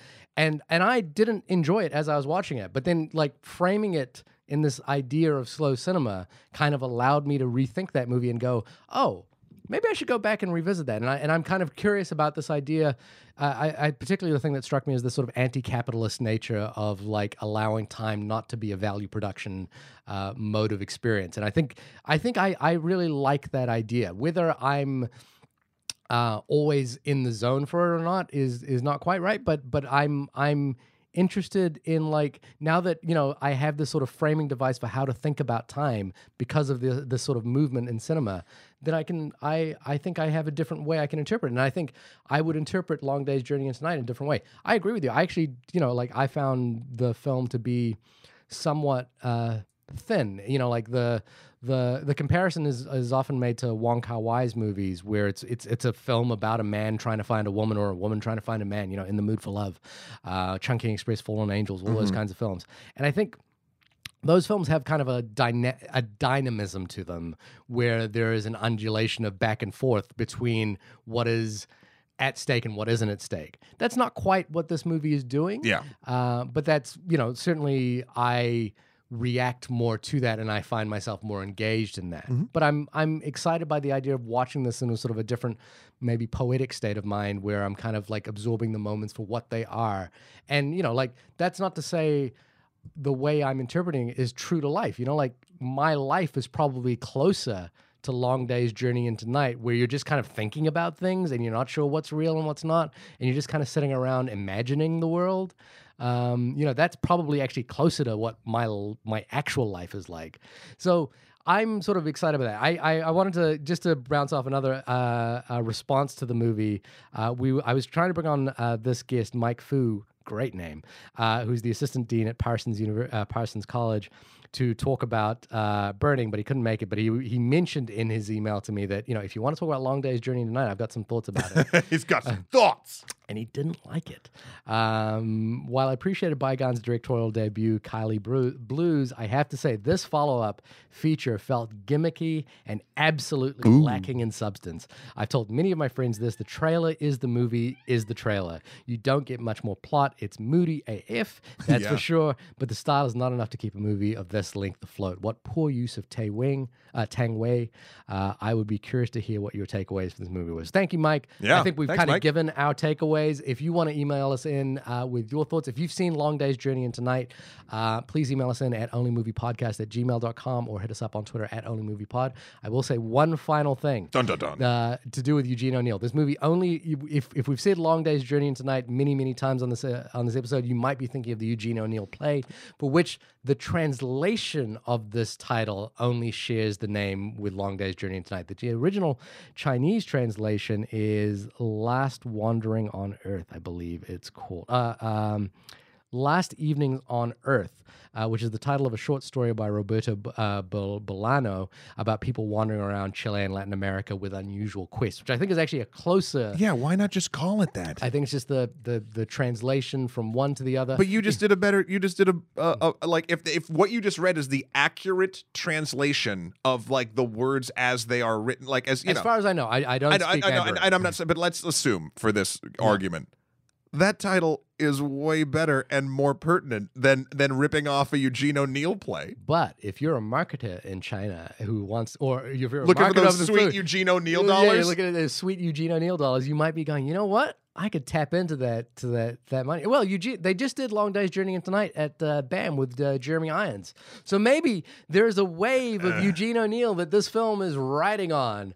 I didn't enjoy it as I was watching it, but then like framing it in this idea of slow cinema kind of allowed me to rethink that movie and go, oh, maybe I should go back and revisit that. And I'm kind of curious about this idea. I particularly, the thing that struck me is this sort of anti-capitalist nature of like allowing time not to be a value production mode of experience. And I think I really like that idea. Whether I'm always in the zone for it or not is not quite right. But I'm interested in, like, now that, you know, I have this sort of framing device for how to think about time because of the sort of movement in cinema, then I think I have a different way I can interpret it. And I think I would interpret Long Day's Journey Into Night in a different way. I agree with you. I actually, you know, like, I found the film to be somewhat thin. You know, like the comparison is often made to Wong Kar-wai's movies, where it's a film about a man trying to find a woman, or a woman trying to find a man, you know, In the Mood for Love, Chungking Express, Fallen Angels, all those kinds of films. And I think those films have kind of a dynamism to them, where there is an undulation of back and forth between what is at stake and what isn't at stake. That's not quite what this movie is doing. Yeah. But that's, you know, certainly I react more to that, and I find myself more engaged in that. Mm-hmm. But I'm excited by the idea of watching this in a sort of a different, maybe poetic state of mind, where I'm kind of like absorbing the moments for what they are. And, you know, like, that's not to say the way I'm interpreting it is true to life. You know, like, my life is probably closer to Long Day's Journey Into Night, where you're just kind of thinking about things and you're not sure what's real and what's not, and you're just kind of sitting around imagining the world. You know, that's probably actually closer to what my actual life is like. So I'm sort of excited about that. I wanted to, just to bounce off another response to the movie, I was trying to bring on this guest, Mike Fu, great name, who's the assistant dean at Parsons College, to talk about Burning, but he couldn't make it. But he mentioned in his email to me that, you know, if you want to talk about Long Day's Journey Into Night, I've got some thoughts about it. He's got some thoughts. And he didn't like it. While I appreciated Bi Gan's directorial debut, Kaili Blues, I have to say this follow-up feature felt gimmicky and absolutely lacking in substance. I've told many of my friends this. The trailer is the movie is the trailer. You don't get much more plot. It's moody AF, that's for sure. But the style is not enough to keep a movie of this length afloat. What poor use of Tang Wei. I would be curious to hear what your takeaways from this movie was. Thank you, Mike. Yeah, I think we've kind of given our takeaway. If you want to email us in with your thoughts, if you've seen Long Day's Journey Into Night, please email us in at onlymoviepodcast@gmail.com or hit us up on Twitter at onlymoviepod. I will say one final thing to do with Eugene O'Neill. This movie only, if we've said Long Day's Journey Into Night many, many times on this episode, you might be thinking of the Eugene O'Neill play, for which the translation of this title only shares the name with Long Day's Journey Into Night. The original Chinese translation is Last Wandering on Earth, I believe it's called. Last Evenings on Earth, which is the title of a short story by Roberto Bolano about people wandering around Chile and Latin America with unusual quests, which I think is actually a closer... Yeah, why not just call it that? I think it's just the translation from one to the other. But you just did a better... You just did a like, if what you just read is the accurate translation of, like, the words as they are written, like, as, you know... As far as I know, I don't speak Mandarin. And I'm not... But let's assume, for this argument, that title is way better and more pertinent than ripping off a Eugene O'Neill play. But if you're a marketer in China who wants, or if you're a looking for those sweet Eugene O'Neill dollars, yeah, you're looking at those sweet Eugene O'Neill dollars, you might be going, you know what? I could tap into that money. Well, they just did Long Day's Journey Into Night at BAM with Jeremy Irons. So maybe there's a wave of Eugene O'Neill that this film is riding on.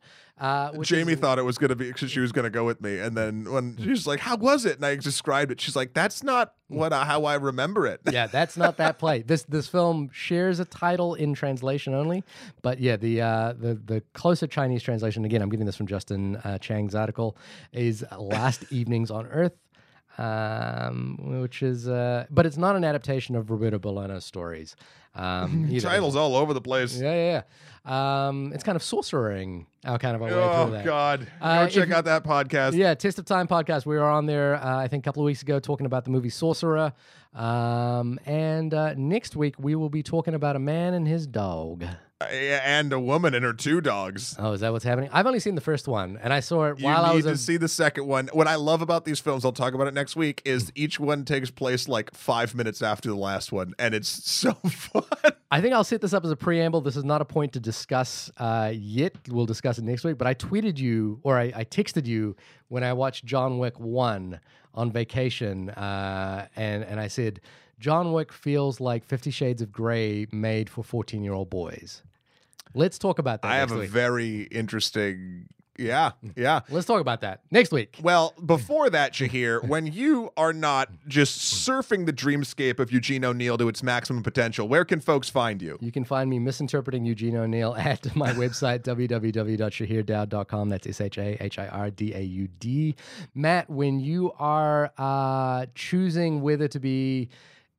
Jamie thought it was going to be, because she was going to go with me. And then when she's like, how was it? And I described it. She's like, that's not how I remember it. Yeah, that's not that play. This film shares a title in translation only. But yeah, the closer Chinese translation, again, I'm getting this from Justin Chang's article, is Last Evenings on Earth. Which is, but it's not an adaptation of Roberto Bolano's stories. Titles all over the place. Yeah. It's kind of sorcering our kind of our way through that. Oh God! Check out that podcast. Yeah, Test of Time podcast. We were on there, I think, a couple of weeks ago, talking about the movie Sorcerer. And next week we will be talking about a man and his dog. And a woman and her two dogs. Oh, is that what's happening? I've only seen the first one, and I saw it while I was... You need to see the second one. What I love about these films, I'll talk about it next week, is each one takes place like 5 minutes after the last one, and it's so fun. I think I'll set this up as a preamble. This is not a point to discuss yet. We'll discuss it next week, but I tweeted you, or I texted you, when I watched John Wick 1 on vacation, and I said... John Wick feels like 50 Shades of Grey made for 14-year-old boys. Let's talk about that. I have a very interesting... Yeah. Let's talk about that next week. Well, before that, Shahir, when you are not just surfing the dreamscape of Eugene O'Neill to its maximum potential, where can folks find you? You can find me misinterpreting Eugene O'Neill at my website, www.shahirdaud.com. That's SHAHIRDAUD. Matt, when you are choosing whether to be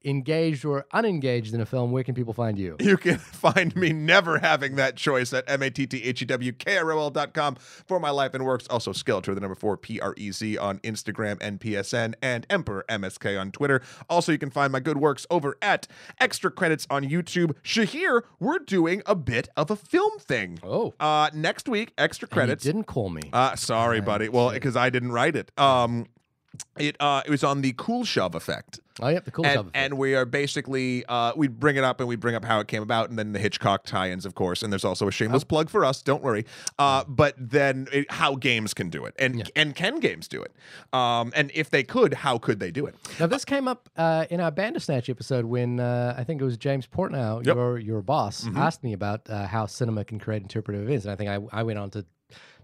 engaged or unengaged in a film, where can people find you? You can find me never having that choice at MATTHEWKROL.com for my life and works. Also, Skeletor, the number 4, PREZ on Instagram and PSN, and Emperor MSK on Twitter. Also, you can find my good works over at Extra Credits on YouTube. Shahir, we're doing a bit of a film thing. Oh. Next week, Extra Credits. You didn't call me. Sorry, buddy. Well, because I didn't write it. It was on the Cool Shove effect. Oh, yeah, the Cool Shove effect. And we are basically, we bring it up and we bring up how it came about, and then the Hitchcock tie-ins, of course, and there's also a shameless plug for us, don't worry. But then how games can do it, and can games do it? And if they could, how could they do it? Now, this came up in our Bandersnatch episode when I think it was James Portnow, your boss, asked me about how cinema can create interpretive events, and I think I went on to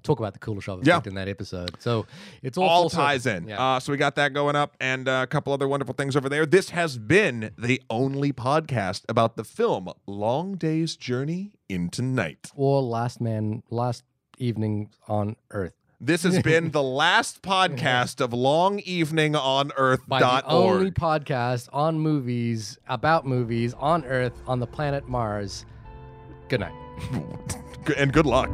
talk about the cooler shop effect in that episode. So it's all ties in. Yeah. So we got that going up and a couple other wonderful things over there. This has been the only podcast about the film Long Day's Journey Into Night. Or Last Evening on Earth. This has been the last podcast of Long Evening on Earth.org. By the only podcast on movies, about movies, on Earth, on the planet Mars. Good night. And good luck.